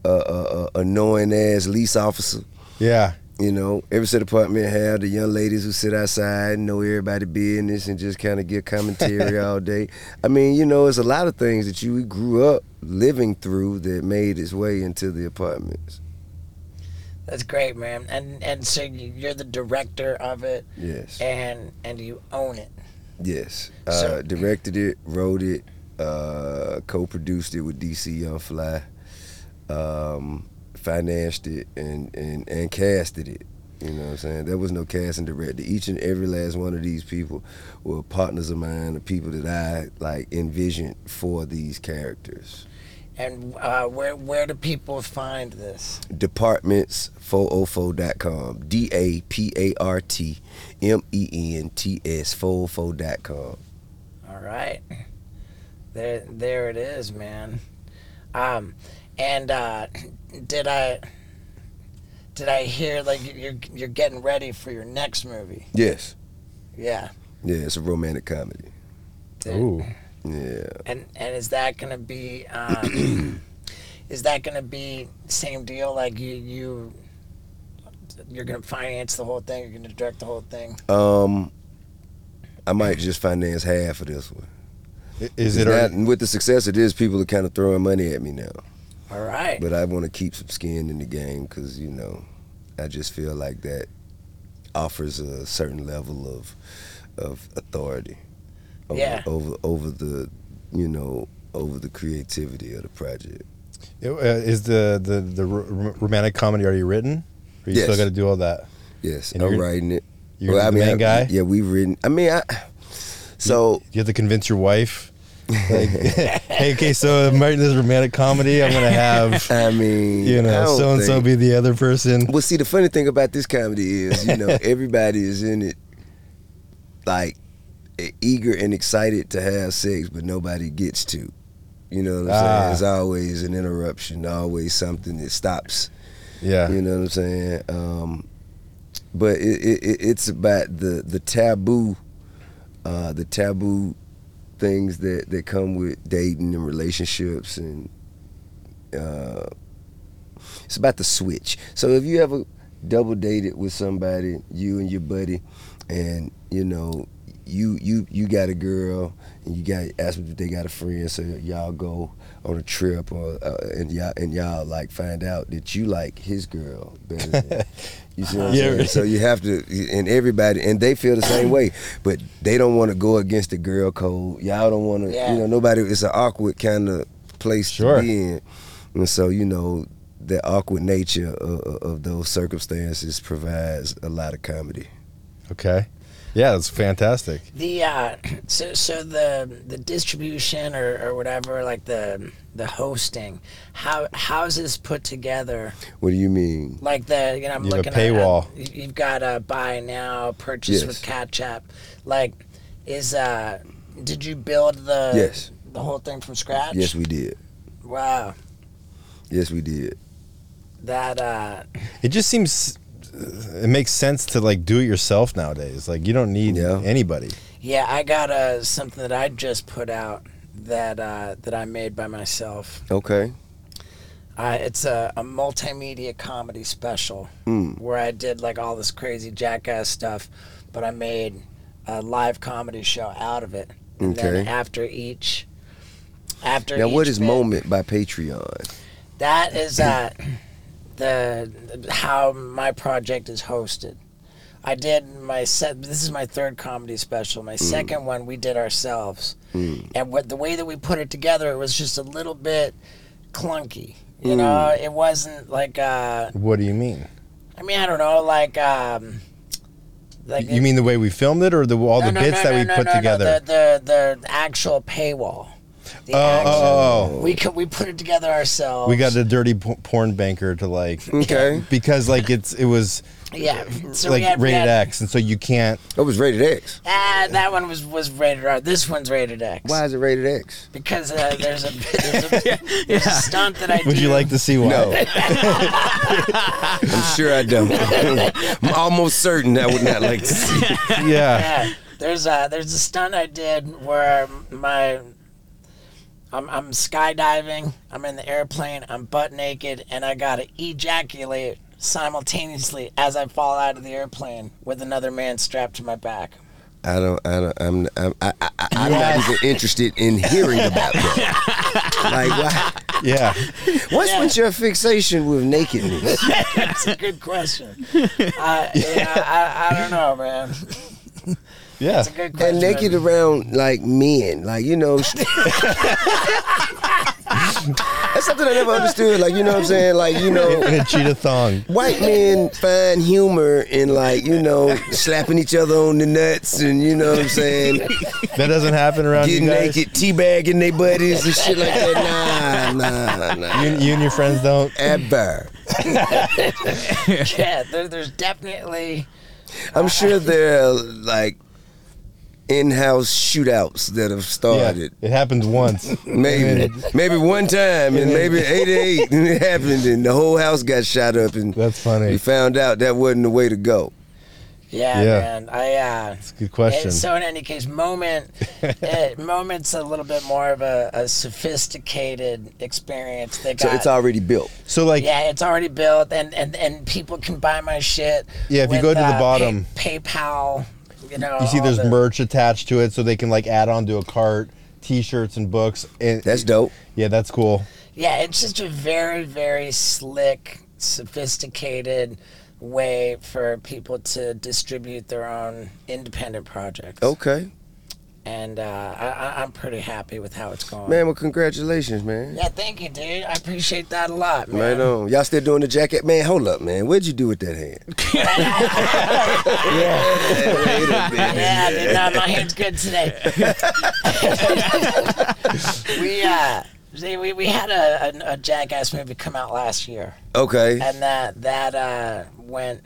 a, a, a annoying ass lease officer. Yeah. You know, every set of apartment have the young ladies who sit outside and know everybody's business and just kind of give commentary all day. I mean, you know, it's a lot of things that you grew up living through that made its way into the apartments. That's great, man. And and so you're the director of it. Yes. And and you own it. Yes. So, uh, directed it, wrote it, uh, co-produced it with D C Young Fly, um, financed it, and, and, and casted it. You know what I'm saying? There was no casting director. Each and every last one of these people were partners of mine, the people that I like envisioned for these characters. And uh, where where do people find this? departments four oh four dot com. D A P A R T M E N T S four oh four dot com. All right. There there it is, man. Um and uh did I Did I hear like you're you're getting ready for your next movie? Yes. Yeah. Yeah, it's a romantic comedy. Dude. Ooh. Yeah. And and is that gonna be um, is that gonna be same deal? Like you you you're gonna finance the whole thing? You're gonna direct the whole thing? Um, I might just finance half of this one. Is it that, with the success it is? People are kind of throwing money at me now. All right. But I want to keep some skin in the game because, you know, I just feel like that offers a certain level of of authority over, yeah. over, over the, you know, over the creativity of the project. Uh, is the, the, the romantic comedy already written? Or you yes. still got to do all that? Yes, and I'm writing it. You're well, the I mean, main I, guy? Yeah, we've written. I mean, I, so. You, you have to convince your wife. Like, hey, okay, so I'm writing this romantic comedy. I'm gonna have, I mean, you know, so and so be the other person. Well, see, the funny thing about this comedy is, you know, everybody is in it, like, eager and excited to have sex, but nobody gets to. You know what I'm ah. saying? There's always an interruption, always something that stops. Yeah, you know what I'm saying. Um, but it, it, it's about the the taboo, uh, the taboo. things that, that come with dating and relationships, and uh, it's about the switch. So if you ever double dated with somebody, you and your buddy, and you know you you you got a girl and you got ask them if they got a friend, so y'all go on a trip or uh, and y'all and y'all like find out that you like his girl better than, you see what I'm yeah, saying? Right. So you have to, and everybody, and they feel the same way, but they don't want to go against the girl code. Y'all don't want to, yeah. you know, nobody. It's an awkward kind of place sure. to be in, and so you know the awkward nature of, of those circumstances provides a lot of comedy. Okay. Yeah, it's fantastic. The uh, so so the the distribution or, or whatever, like the the hosting. How how's this put together? What do you mean? Like the you know I'm you looking have a paywall. at paywall. You've got a buy now, purchase yes. with Catch Up. Like, is uh, did you build the yes. the whole thing from scratch? Yes, we did. Wow. Yes, we did. That uh, it just seems. It makes sense to like do it yourself nowadays. Like you don't need yeah. anybody. Yeah, I got uh, something that I just put out that uh, that I made by myself. Okay. Uh, it's a, a multimedia comedy special mm. where I did like all this crazy jackass stuff, but I made a live comedy show out of it. And okay. Then after each, after now, each what is bit, Moment by Patreon? That is that. Uh, The, how my project is hosted. I did my set. This is my third comedy special. My mm. second one we did ourselves, mm. and what the way that we put it together, it was just a little bit clunky. You mm. know, it wasn't like. Uh, what do you mean? I mean, I don't know. Like, um, like you it, mean the way we filmed it, or the all no, the no, bits no, that no, we no, put no, together? No, the, the the actual paywall. The oh, oh, oh, we could, we put it together ourselves. We got a dirty p- porn banker to like, okay, because like it's it was, yeah, so like had, rated had, X, and so you can't. It was rated X. Ah, that one was, was rated R. This one's rated X. Why is it rated X? Because uh, there's a there's, a, there's yeah. a stunt that I Would do. Would you like to see why? No, I'm sure I don't. I'm almost certain I would not like to see. Yeah, yeah. There's a there's a stunt I did where my. I'm, I'm skydiving, I'm in the airplane, I'm butt naked, and I gotta ejaculate simultaneously as I fall out of the airplane with another man strapped to my back. I don't, I don't, I'm, I'm I, I, I'm yeah. not even interested in hearing about that. Like, why? Yeah. What's yeah. with your fixation with nakedness? That's a good question. Uh, yeah. Yeah, I, I don't know, man. Yeah, that's a good question. And naked around like men, like you know, that's something I never understood. Like you know what I'm saying? Like you know, in a cheetah thong. White men find humor in like you know slapping each other on the nuts, and you know what I'm saying. That doesn't happen around you guys. Getting naked, teabagging their buddies and shit like that. Nah, nah, nah. You, you and your friends don't ever. Yeah, there, there's definitely. I'm sure there are like. In-house shootouts that have started. Yeah, it happened once. Maybe. Maybe one time and maybe eighty-eight and it happened and the whole house got shot up and that's funny. We found out that wasn't the way to go. Yeah, yeah. man. I, uh, that's a good question. It, so in any case, Moment, it, Moment's a little bit more of a, a sophisticated experience. They got, so it's already built. So like, yeah, it's already built and, and, and people can buy my shit. Yeah, if with, you go to the uh, bottom. Pay, PayPal. You, know, you see there's the, merch attached to it so they can like add on to a cart, t-shirts and books. And, that's dope. Yeah, that's cool. Yeah, it's just a very, very slick, sophisticated way for people to distribute their own independent projects. Okay. And uh, I, I'm pretty happy with how it's going. Man, well, congratulations, man. Yeah, thank you, dude. I appreciate that a lot, man. Right on. Y'all still doing the jacket? Man, hold up, man. What'd you do with that hand? yeah. Wait a minute. Yeah, dude, no, my hand's good today. we, uh, we we had a, a, a jackass movie come out last year. Okay. And that, that uh, went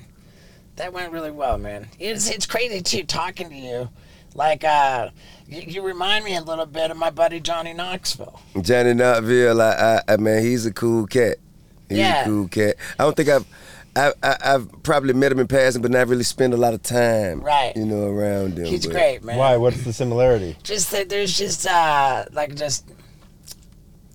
that went really well, man. It's, it's crazy, too, talking to you. Like, uh, you, you remind me a little bit of my buddy Johnny Knoxville. Johnny Knoxville, I, I, I man, he's a cool cat. He's yeah. a cool cat. I don't think I've, I, I, I've probably met him in passing, but not really spent a lot of time, right. you know, around him. He's but. great, man. Why? What's the similarity? Just that there's just, uh, like, just.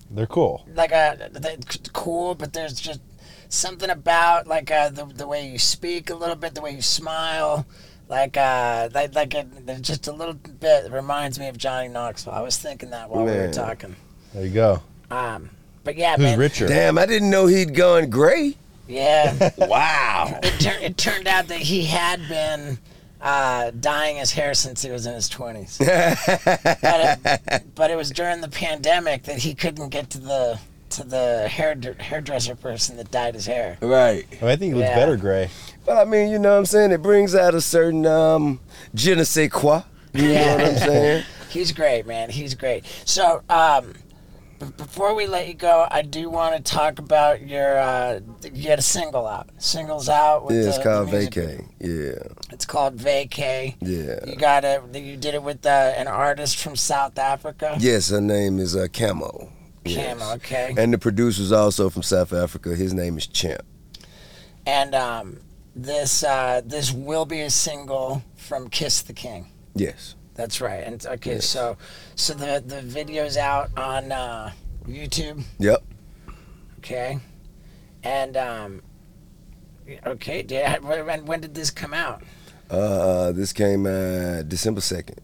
They're cool. Like, a, they're cool, but there's just something about, like, uh, the, the way you speak a little bit, the way you smile. Like, uh, like, like it, it just a little bit reminds me of Johnny Knoxville. I was thinking that while man. we were talking. There you go. Um, but yeah, Who's man. richer? Damn, I didn't know he'd gone gray. Yeah. Wow. It, tur- it turned out that he had been uh, dyeing his hair since he was in his twenties. but, it, but it was during the pandemic that he couldn't get to the to the hair hairdresser person that dyed his hair. Right. Well, I think he looks yeah. better gray. But I mean, you know what I'm saying? It brings out a certain um, je ne sais quoi. You yeah. know what I'm saying? He's great, man. He's great. So, um, b- before we let you go, I do want to talk about your, uh, you had a single out. Singles out. With yeah, it's the, called the Vacay. Yeah. It's called Vacay. Yeah. You got it. You did it with uh, an artist from South Africa. Yes, her name is uh, Camo. Yes. Camo, okay. And the producer's also from South Africa. His name is Champ. And, um... This uh, this will be a single from Kiss the King. Yes, that's right. And okay, yes. so so the the video's out on uh, YouTube. Yep. Okay, and um, okay, did I, when, when did this come out? Uh, this came uh, December second.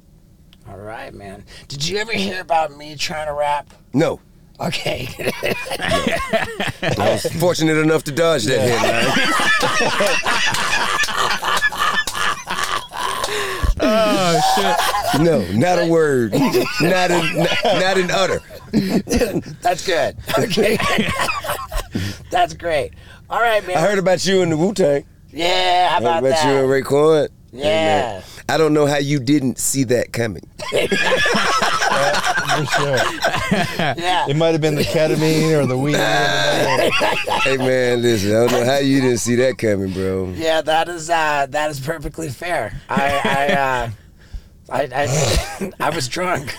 All right, man. Did you ever hear about me trying to rap? No. Okay. I was fortunate enough to dodge that headline. Oh, shit. No, not a word. Not an, not, not an utter. That's good. Okay. That's great. All right, man. I heard about you and the Wu-Tang. Yeah, how about that? I heard about that? You and Raekwon. Yeah. Amen. I don't know how you didn't see that coming. Yeah, for sure. Yeah. It might have been the ketamine or the weed. Hey man, listen, I don't know how you didn't see that coming, bro. Yeah, that is uh, that is perfectly fair. I I uh, I, I, I was drunk,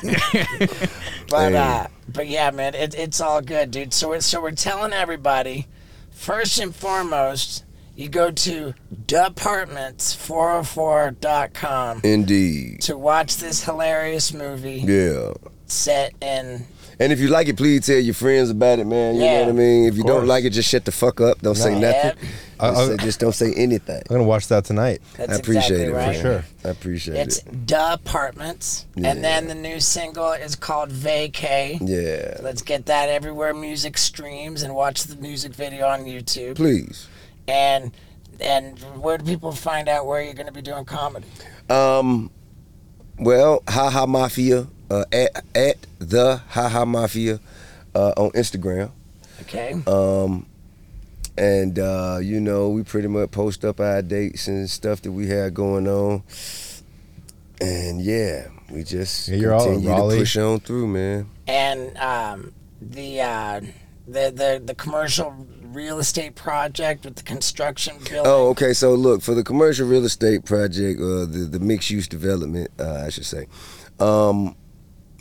but uh, but yeah, man, it, it's all good, dude. So we're, so we're telling everybody, first and foremost, you go to departments four oh four dot com. Indeed. To watch this hilarious movie. Yeah. Set in. And if you like it, please tell your friends about it, man. You yeah. know what I mean? If you don't like it, just shut the fuck up. Don't no. say nothing. Yep. Just, say, just don't say anything. I'm going to watch that tonight. That's I appreciate exactly it. Right. For sure. I appreciate it's it. It's Departments. Yeah. And then the new single is called Vacay. Yeah. So let's get that everywhere music streams and watch the music video on YouTube. Please. And and where do people find out where you're going to be doing comedy? Um, well, Haha Mafia, uh, at, at the Haha Mafia uh, on Instagram. Okay. Um, and, uh, you know, we pretty much post up our dates and stuff that we had going on. And, yeah, we just yeah, you're continue all to push on through, man. And um, the, uh, the, the, the commercial... real estate project with the construction building. Oh, okay. So look, for the commercial real estate project, uh, the the mixed use development, uh, I should say, um,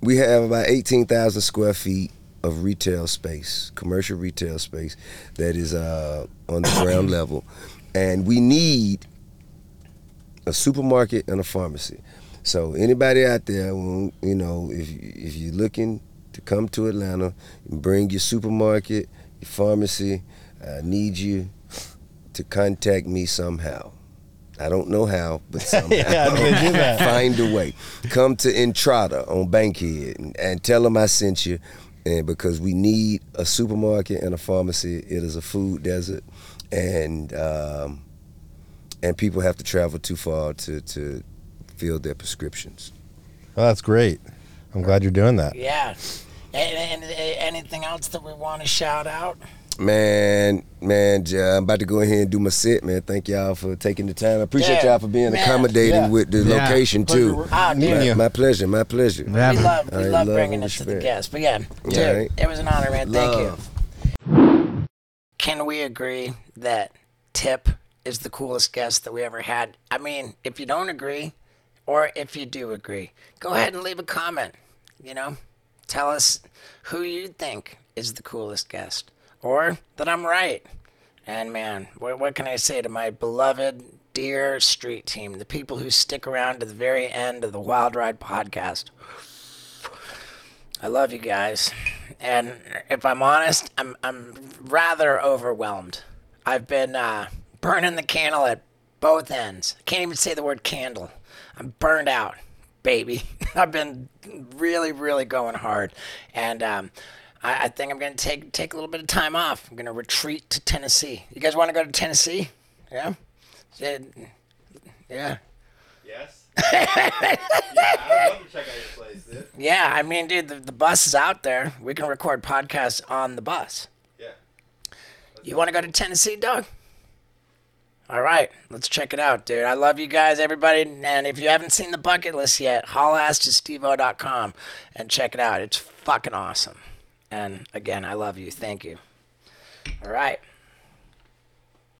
we have about eighteen thousand square feet of retail space, commercial retail space, that is uh, on the ground level, and we need a supermarket and a pharmacy. So anybody out there, you know, if if you're looking to come to Atlanta, bring your supermarket, your pharmacy. I need you to contact me somehow. I don't know how, but somehow. Yeah, I do that. Find a way. Come to Entrada on Bankhead and, and tell them I sent you, and because we need a supermarket and a pharmacy. It is a food desert, and um, and people have to travel too far to, to fill their prescriptions. Well, that's great. I'm glad you're doing that. Yeah. And, and, and anything else that we want to shout out? Man, man, I'm about to go ahead and do my set, man. Thank y'all for taking the time. I appreciate yeah, y'all for being man. accommodating yeah. with the yeah. location, too. Oh, my, my pleasure, my pleasure. Yeah. We love, we love, love bringing this to the guests. But yeah, dude, right. It was an honor, man. Love. Thank you. Can we agree that Tip is the coolest guest that we ever had? I mean, if you don't agree, or if you do agree, go ahead and leave a comment. You know, tell us who you think is the coolest guest. Or that I'm right. And man, what, what can I say to my beloved, dear street team, the people who stick around to the very end of the Wild Ride podcast. I love you guys. And if I'm honest, I'm I'm rather overwhelmed. I've been uh, burning the candle at Both ends. I can't even say the word candle. I'm burned out, baby. I've been really, really going hard. And um, I, I think I'm going to take take a little bit of time off. I'm going to retreat to Tennessee. You guys want to go to Tennessee? Yeah? Yeah. Yes. Yeah, I'd love to check out your place, dude. Yeah, I mean, dude, the, the bus is out there. We can record podcasts on the bus. Yeah. Let's you want to go to Tennessee, Doug? All right, let's check it out, dude. I love you guys, everybody. And if you haven't seen the bucket list yet, holla ass to steve o dot com and check it out. It's fucking awesome. And again, I love you. Thank you. All right.